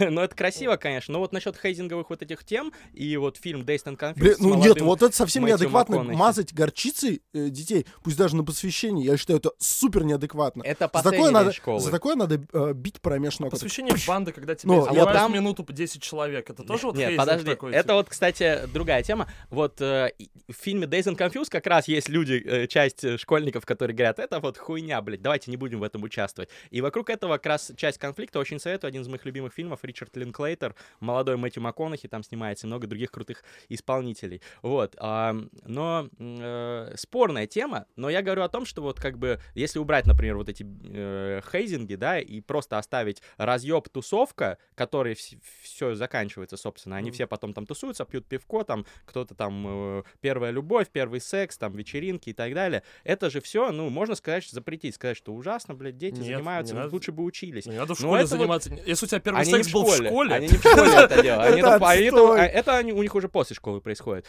Ну, это красиво, конечно, но вот насчет хейзинговых вот этих тем и вот фильм «Dazed and Confused». Ну нет, вот это совсем неадекватно, мазать горчицей э, детей, пусть даже на посвящении, я считаю, это супер неадекватно. Это последняя школа. За такое надо э, бить промеж ног. Посвящение банды, когда тебе заливают там... минуту по десять человек, это тоже нет, вот нет, хейзинг подожди. Такой? Нет, подожди, это вот, кстати, другая тема. Вот э, в фильме «Dazed and Confused» как раз есть люди, э, часть школьников, которые говорят, это вот хуйня, блядь, давайте не будем в этом участвовать. И вокруг этого как раз часть конфликта, очень советую, один из моих любимых фильмов, Ричард Линклейтер, молодой Мэтью МакКонахи там снимается, и много других крутых исполнителей. Вот. Но э, спорная тема, но я говорю о том, что вот как бы, если убрать, например, вот эти э, хейзинги, да, и просто оставить разъеб тусовка, которой вс- все заканчивается, собственно, они mm-hmm. все потом там тусуются, пьют пивко, там кто-то там э, первая любовь, первый секс, там вечеринки и так далее, это же все, ну, можно сказать, что запретить, сказать, что ужасно, блядь, дети Нет, занимаются, не надо, лучше бы учились. Не надо в школе заниматься. Вот... Если у тебя первый они секс в был в школе... Они не в школе это делают. Это у них уже после школы происходит.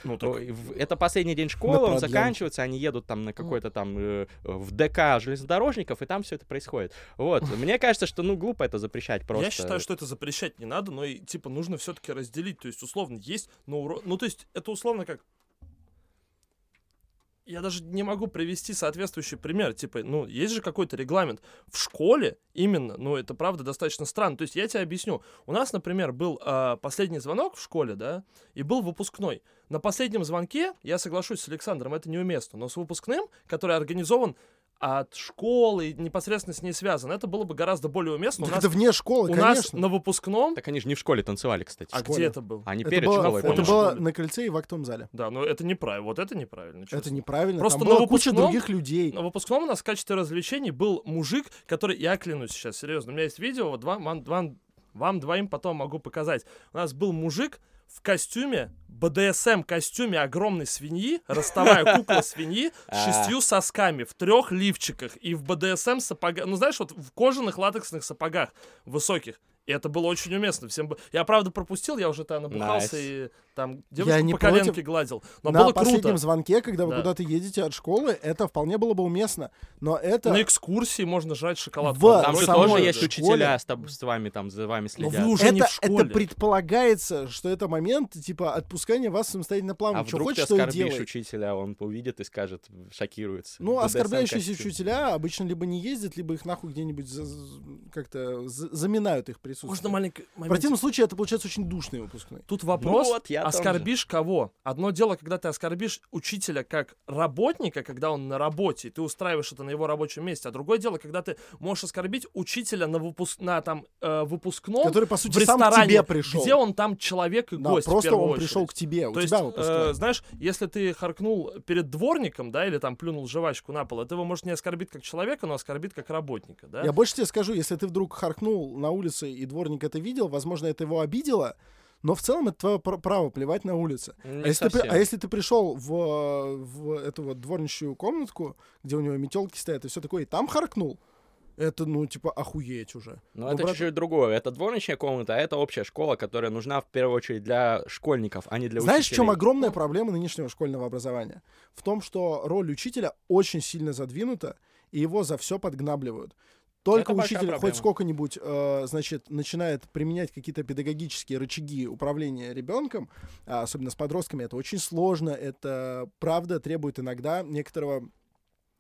Это последний день школы, он заканчивается, они едут там на какой-то там в ДК железнодорожников, и там все это происходит. Вот. Мне кажется, что, ну, глупо это запрещать просто. Я считаю, что это запрещать не надо, но, типа, нужно все-таки разделить. То есть, условно, есть, но... Ну, то есть, это условно как... Я даже не могу привести соответствующий пример. Типа, ну, есть же какой-то регламент. В школе именно, ну, это правда достаточно странно. То есть я тебе объясню. У нас, например, был э, последний звонок в школе, да, и был выпускной. На последнем звонке, я соглашусь с Александром, это неуместно, но с выпускным, который организован от школы, непосредственно с ней связан, это было бы гораздо более уместно. Так у нас, это вне школы, у конечно. У нас на выпускном... Так они же не в школе танцевали, кстати. А где это было? Они это перед было, школой. Это было на Кольце и в актовом зале. Да, но это неправильно. Вот это неправильно. Честно. Это неправильно. Просто там была куча других людей. На выпускном у нас в качестве развлечений был мужик, который... Я клянусь сейчас, серьезно. У меня есть видео, вот вам, вам, вам двоим потом могу показать. У нас был мужик в костюме, бэ дэ эс эм-костюме огромной свиньи, ростовая кукла свиньи с шестью сосками, в трех лифчиках и в бэ дэ эс эм-сапогах. Ну, знаешь, вот в кожаных латексных сапогах высоких. И это было очень уместно. Всем бы... Я, правда, пропустил, я уже там набухался nice. И там девушку по коленке против... гладил. Но на было круто. На последнем звонке, когда вы да. куда-то едете от школы, это вполне было бы уместно. Но это... На экскурсии можно жрать шоколадку. В там же тоже есть учителя с, тоб... с вами, там, за вами следят. Но вы уже это, не в школе. Это предполагается, что это момент, типа, отпускания вас самостоятельно плавать. А что вдруг хочешь, ты оскорбишь учителя, он увидит и скажет, шокируется. Ну, оскорбляющиеся учителя обычно либо не ездят, либо их нахуй где-нибудь как-то заминают их присутствие. Можно маленький момент. В противном случае это получается очень душный выпускной. Тут вопрос, ну, вот оскорбишь кого? Одно дело, когда ты оскорбишь учителя как работника, когда он на работе, и ты устраиваешь это на его рабочем месте. А другое дело, когда ты можешь оскорбить учителя на, выпуск... на там, э, выпускном, который, по сути, в ресторане, сам к тебе пришел. Где он там человек и да, гость. Просто он очередь. Пришел к тебе, у То тебя есть, э, знаешь, если ты харкнул перед дворником, да, или там плюнул жвачку на пол, это его может не оскорбить как человека, но оскорбит как работника. Да? Я больше тебе скажу, если ты вдруг харкнул на улице и дворник это видел, возможно, это его обидело, но в целом это твое право плевать на улице. А если, ты, а если ты пришел в, в эту вот дворничную комнатку, где у него метелки стоят, и все такое, и там харкнул, это, ну, типа, охуеть уже. Но ну, это брат... чуть-чуть другое. Это дворничная комната, а это общая школа, которая нужна, в первую очередь, для школьников, а не для Знаешь, учителей. Знаешь, в чем огромная проблема нынешнего школьного образования? В том, что роль учителя очень сильно задвинута, и его за все подгнабливают. Только это учитель хоть сколько-нибудь, э, значит, начинает применять какие-то педагогические рычаги управления ребенком, особенно с подростками, это очень сложно, это, правда, требует иногда некоторого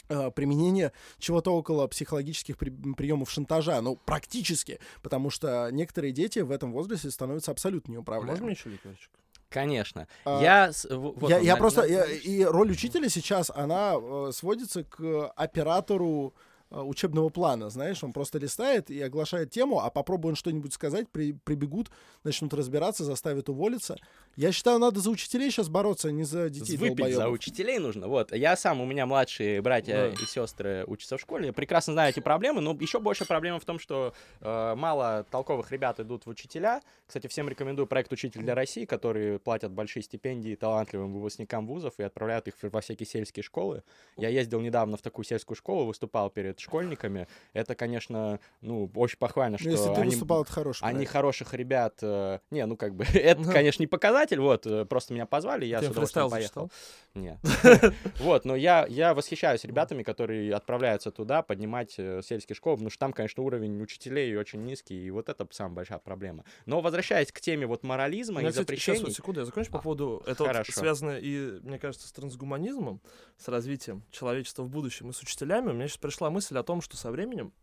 э, применения чего-то около психологических при- приемов шантажа, ну, практически, потому что некоторые дети в этом возрасте становятся абсолютно неуправляемыми. Можно мне еще ликерочек? Конечно. А, я вот, я, он, я на, просто... На... Я, и роль учителя сейчас, она э, сводится к оператору учебного плана, знаешь, он просто листает и оглашает тему, а попробуй он что-нибудь сказать, при, прибегут, начнут разбираться, заставят уволиться. Я считаю, надо за учителей сейчас бороться, а не за детей. Выпить за учителей нужно, вот. Я сам, у меня младшие братья да. и сестры учатся в школе, я прекрасно знаю эти проблемы, но еще больше проблема в том, что э, мало толковых ребят идут в учителя. Кстати, всем рекомендую проект «Учитель для России», которые платят большие стипендии талантливым выпускникам вузов и отправляют их во всякие сельские школы. Я ездил недавно в такую сельскую школу, выступал перед школьниками. Это, конечно, ну, очень похвально, что если ты они, выступал, это хороший, они хороших ребят... Э, не, ну, как бы, это, конечно, не показатель, вот, просто меня позвали, я ты с удовольствием поехал. Нет. Вот, но я, я восхищаюсь ребятами, которые отправляются туда поднимать сельские школы, потому что там, конечно, уровень учителей очень низкий, и вот это самая большая проблема. Но возвращаясь к теме вот морализма и запрещений... Сейчас, секунду, я закончу по поводу... Это связано и, мне кажется, с трансгуманизмом, с развитием человечества в будущем и с учителями. У меня сейчас пришла мысль о том, что со временем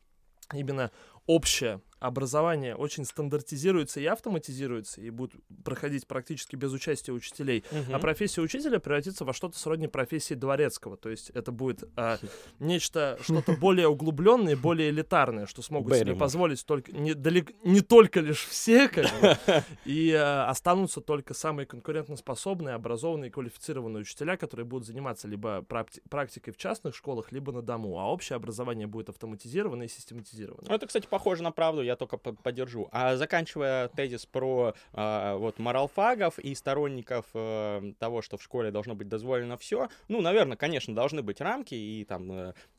именно общее образование очень стандартизируется и автоматизируется, и будет проходить практически без участия учителей, угу. а профессия учителя превратится во что-то сродни профессии дворецкого. То есть это будет а, нечто, что-то более углубленное, более элитарное, что смогут Берем. себе позволить только, не, далек, не только лишь все, как бы, и а, останутся только самые конкурентоспособные, образованные, квалифицированные учителя, которые будут заниматься либо практи- практикой в частных школах, либо на дому, а общее образование будет автоматизировано и систематизировано. Это, кстати, похоже на правду, я только поддержу. А заканчивая тезис про э, вот моралфагов и сторонников э, того, что в школе должно быть дозволено все, ну, наверное, конечно, должны быть рамки и там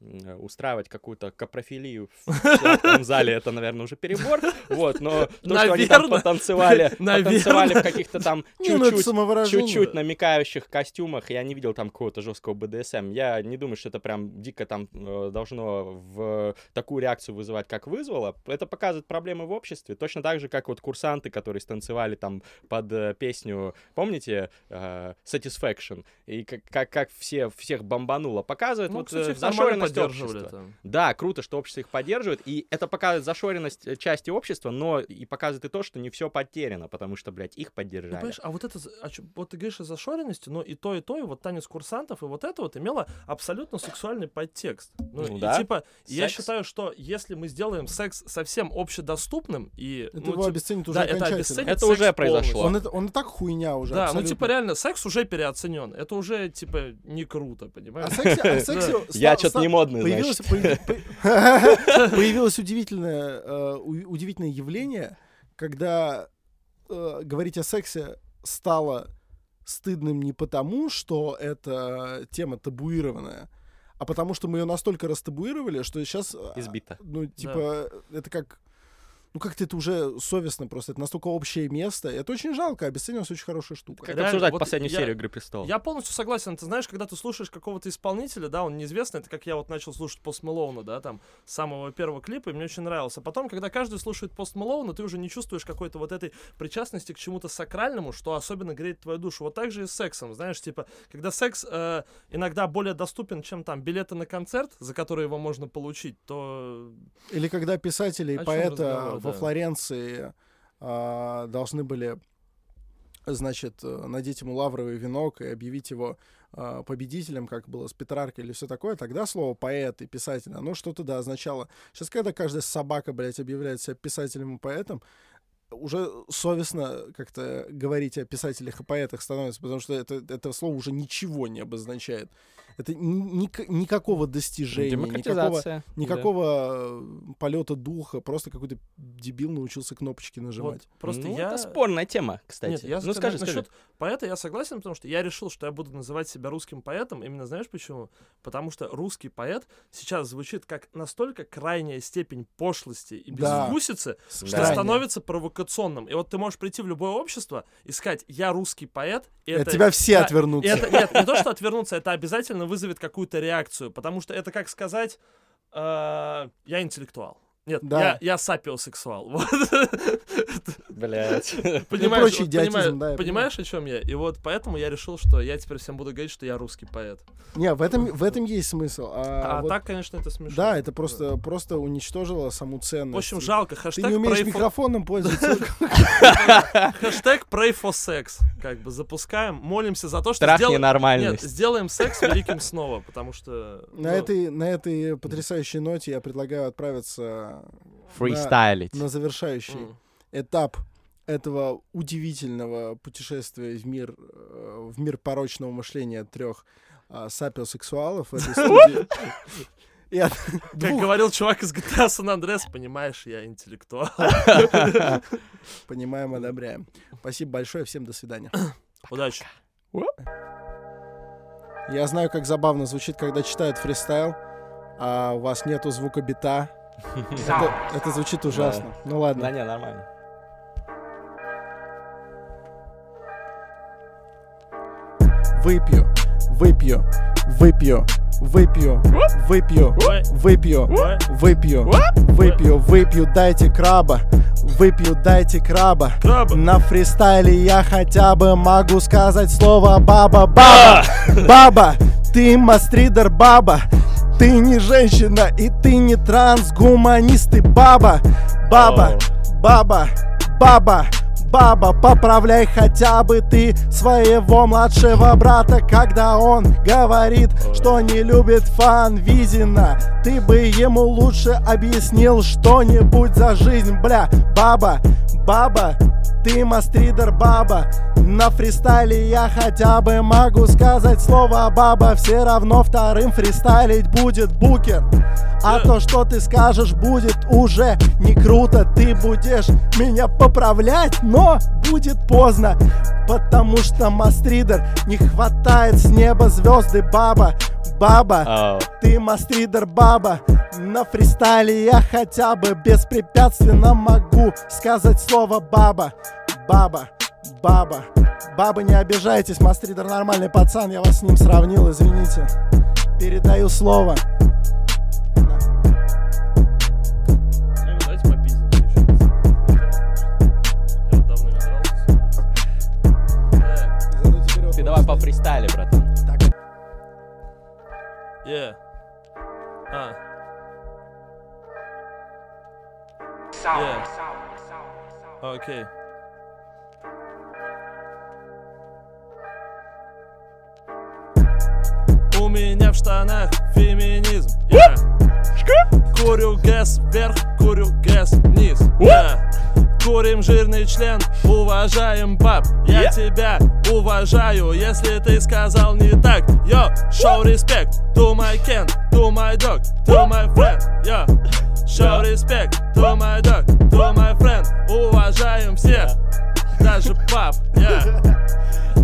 э, устраивать какую-то капрофилию в зале, это, наверное, уже перебор, вот, но то, что они там потанцевали, потанцевали в каких-то там чуть-чуть намекающих костюмах, я не видел там какого-то жесткого бэ дэ эс эм, я не думаю, что это прям дико там должно в такую реакцию вызывать, как вызвало, это показывает проблемы в обществе, точно так же, как вот курсанты, которые станцевали там под песню, помните, э, Satisfaction, и как, как, как все, всех бомбануло, показывает ну, вот кстати, зашоренность общества. Там. Да, круто, что общество их поддерживает, и это показывает зашоренность части общества, но и показывает и то, что не все потеряно, потому что, блядь, их поддержали. А вот это, вот ты говоришь о зашоренности, но и то, и то, и вот танец курсантов, и вот это вот имело абсолютно сексуальный подтекст. Ну, ну и да. Типа, секс. Я считаю, что если мы сделаем секс совсем общественным, общедоступным и... Это ну, его тип... обесценит уже да, окончательно. Это, это уже произошло. Он, это, он и так хуйня уже. Да, абсолютно. Ну типа реально, секс уже переоценен. Это уже типа не круто, понимаешь? Я что-то не модный, значит. Появилось удивительное явление, когда говорить о сексе стало стыдным не потому, что эта тема табуированная, а потому что мы ее настолько растабуировали, что сейчас... Избито. Ну типа это как... Ну, как-то это уже совестно просто. Это настолько общее место. Это очень жалко. Обесценивается очень хорошая штука. Как реально, обсуждать вот последнюю я, серию «Игры престолов». Я полностью согласен. Ты знаешь, когда ты слушаешь какого-то исполнителя, да, он неизвестный. Это как я вот начал слушать Пост Мэлоуна, да, там, с самого первого клипа, и мне очень нравился. Потом, когда каждый слушает Пост Мэлоуна, ты уже не чувствуешь какой-то вот этой причастности к чему-то сакральному, что особенно греет твою душу. Вот так же и с сексом. Знаешь, типа, когда секс э, иногда более доступен, чем там билеты на концерт, за которые его можно получить, то... Или когда писатели и поэты... Во Флоренции а, должны были, значит, надеть ему лавровый венок и объявить его а, победителем, как было с Петраркой или все такое. Тогда слово поэт и писатель, оно что-то, да, означало. Сейчас, когда каждая собака, блядь, объявляет себя писателем и поэтом, уже совестно как-то говорить о писателях и поэтах становится, потому что это, это слово уже ничего не обозначает. Это ни, ни, никакого достижения, никакого, никакого да. полета духа, просто какой-то дебил научился кнопочки нажимать. Вот, просто ну, я... Это спорная тема, кстати. Нет, я, ну, скажи, скажи. Насчет поэта я согласен, потому что я решил, что я буду называть себя русским поэтом. Именно знаешь почему? Потому что русский поэт сейчас звучит как настолько крайняя степень пошлости и безвкусицы, да. что да. становится провокацией. И вот ты можешь прийти в любое общество и сказать, я русский поэт. И это, от тебя все да, отвернутся. Это, нет, не то, что отвернутся, это обязательно вызовет какую-то реакцию, потому что это как сказать, э, я интеллектуал. Нет, да. я, я сапиосексуал. Вот. Блять. Понимаешь, вот, идиотизм, понимаешь, да, понимаешь, о чем я? И вот поэтому я решил, что я теперь всем буду говорить, что я русский поэт. Не, в этом, в этом есть смысл. А, а вот, так, конечно, это смешно. Да, это просто, да. просто уничтожило саму ценность. В общем, жалко. Хэштег Ты не умеешь микрофоном for... пользоваться. Хэштег pray for sex. Как бы запускаем, молимся за то, что сделаем, сделаем секс великим снова, потому что... На, ну... этой, на этой потрясающей ноте я предлагаю отправиться фристайлить. На, на завершающий mm. этап этого удивительного путешествия в мир, в мир порочного мышления трех а, сапиосексуалов в этой студии. Как говорил чувак из джи ти эй San Andreas, понимаешь, я интеллектуал. Понимаем, одобряем. Спасибо большое, всем до свидания. Удачи. Я знаю, как забавно звучит, когда читают фристайл, а у вас нету звука бита. Это, это звучит ужасно. Да. Ну ладно. Да не, нормально. Выпью, выпью, выпью, выпью, выпью, выпью, выпью, выпью, выпью, дайте краба. Выпью, дайте краба. краба. На фристайле я хотя бы могу сказать слово баба, баба, баба. Ты мастридер, баба. Ты не женщина и ты не трансгуманист, ты баба, баба, баба, баба, баба. Поправляй хотя бы ты своего младшего брата, когда он говорит, что не любит Фанвизина. Ты бы ему лучше объяснил что-нибудь за жизнь, бля. Баба, баба, ты мастридер, баба. На фристайле я хотя бы могу сказать слово баба. Все равно вторым фристайлить будет букер. А то, что ты скажешь, будет уже не круто. Ты будешь меня поправлять, но будет поздно, потому что мастридер не хватает с неба звезды. Баба, баба, oh. ты мастридер, баба. На фристайле я хотя бы беспрепятственно могу сказать слово баба. Баба, баба, бабы, не обижайтесь, мастридер нормальный пацан, я вас с ним сравнил, извините. Передаю слово. Ты давай по фристайле, братан. Так. Yeah. А. Yeah. Окей. Okay. У меня в штанах феминизм. Я yeah. курю гэс вверх, курю гэс вниз. Yeah. Курим жирный член, уважаем баб. Я yeah. тебя уважаю, если ты сказал не так. Yo, show respect to my kin, to my dog, to my friend. Yo, show respect to my dog, to my friend. Уважаем всех, yeah. даже пап. Yeah.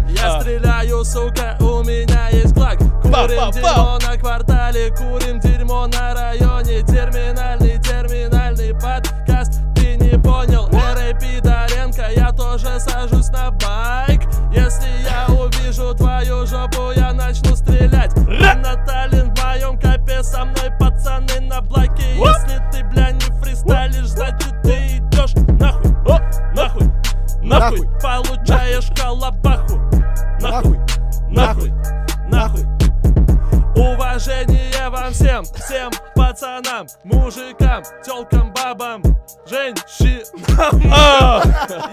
Я стреляю, сука, у меня есть глаг. Курим дерьмо на квартале, курим дерьмо на районе. Терминальный, терминальный подкаст, ты не понял. эр эй пи Доренко, я тоже сажусь на байк. Если я увижу твою жопу, я начну стрелять. Ты натален в моем копе, со мной пацаны на блоке. Если ты, бля, не фристайлишь, значит ты идешь нахуй, нахуй, нахуй. Получаешь колобаху. Нахуй, нахуй, нахуй. Уважение вам всем, всем пацанам, мужикам, тёлкам, бабам, женщинам.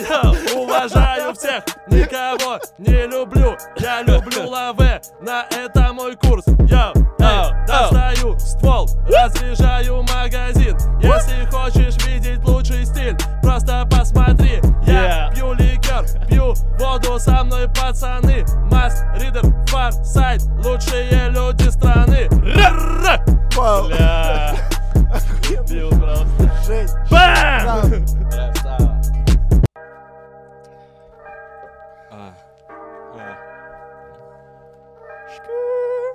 Я уважаю всех, никого не люблю. Я люблю лаве, на это мой курс. Я достаю ствол, разряжаю магазин. Если хочешь видеть лучший стиль, просто посмотри. Я пью ликер, пью воду, со мной пацаны. Масс, ридер, фарсайт, лучшие люди страны. Ра-ра-ра! Бля! Убил просто. Жень! Бам! Красава! А. А. Шкуу!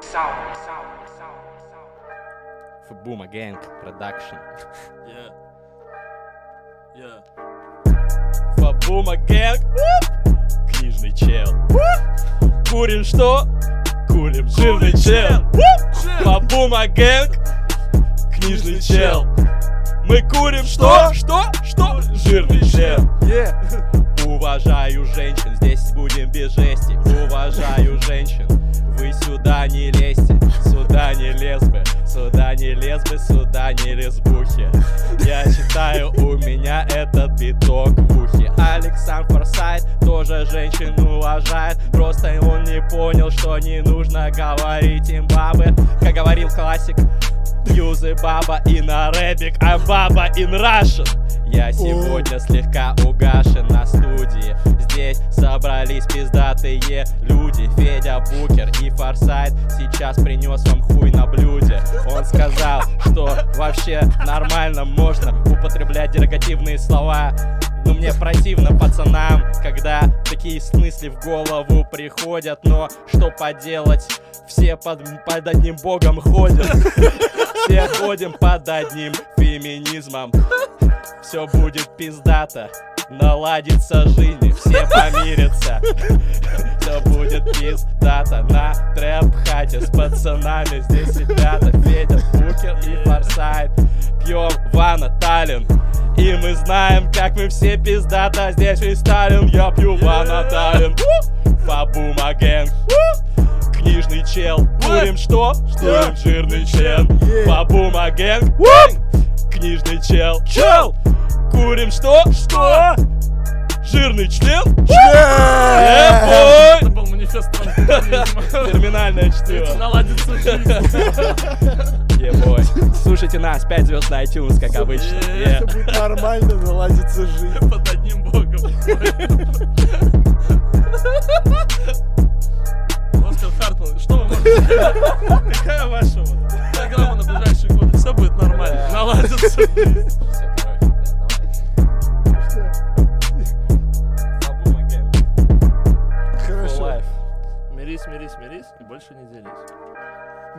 Сау! Сау! Сау! Сау! Фубума Гэнг Продакшн. Yeah. Yeah. Фабума Гэнг. Книжный чел. Курим что? Курим жирный чел. Фабума Гэнг. Книжный чел. Мы курим что? Что? Что? Жирный чел. Уважаю женщин, здесь будем без жести. Уважаю женщин, вы сюда не лезьте. Сюда не лесбы, сюда не лесбы, сюда не лесбухи. Я читаю, у меня этот биток в ухе. Александр Форсайт тоже женщин уважает. Просто он не понял, что не нужно говорить им бабы. Как говорил классик, юзы баба и на рэбик, а баба in Russian. Я сегодня слегка угашен на студии. Здесь собрались пиздатые люди. Федя Букер и Форсайт сейчас принес вам хуй на блюде. Он сказал, что вообще нормально можно употреблять дерогативные слова. Но мне противно пацанам, когда такие мысли в голову приходят. Но что поделать, все под, под одним богом ходят. Все ходим под одним феминизмом. Все будет пиздато, наладится жизнь, все помирятся. Все будет пиздато на трэп-хате с пацанами. Здесь ребята Федя, Букер и Форсайт. Пьем Вана Таллин, и мы знаем, как мы все пиздато. Здесь фристайлим, я пью Вана Таллин. Фабума Гэнг. книжный чел. Курим что? Курим жирный член. Бабум агент. Книжный чел. Чел. Курим что? Что? Жирный член. Член. Это был манифест. Терминальное чтиво. Наладится жизнь. Ебой. Слушайте нас, пять звезд на iTunes, как обычно. Это будет нормально, наладится жизнь. Под одним боком. Оскар Хартман, что вы можете сказать? Какая ваша программа на ближайшие годы? Все будет нормально, наладится жизнь. Хорошо. Мирись, мирись, мирись и больше не делись.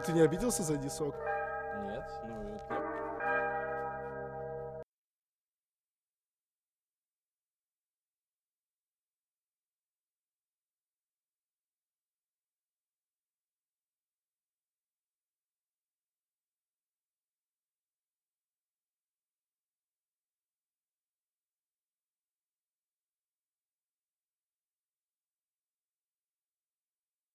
Ты не обиделся за дисок? Нет, ну...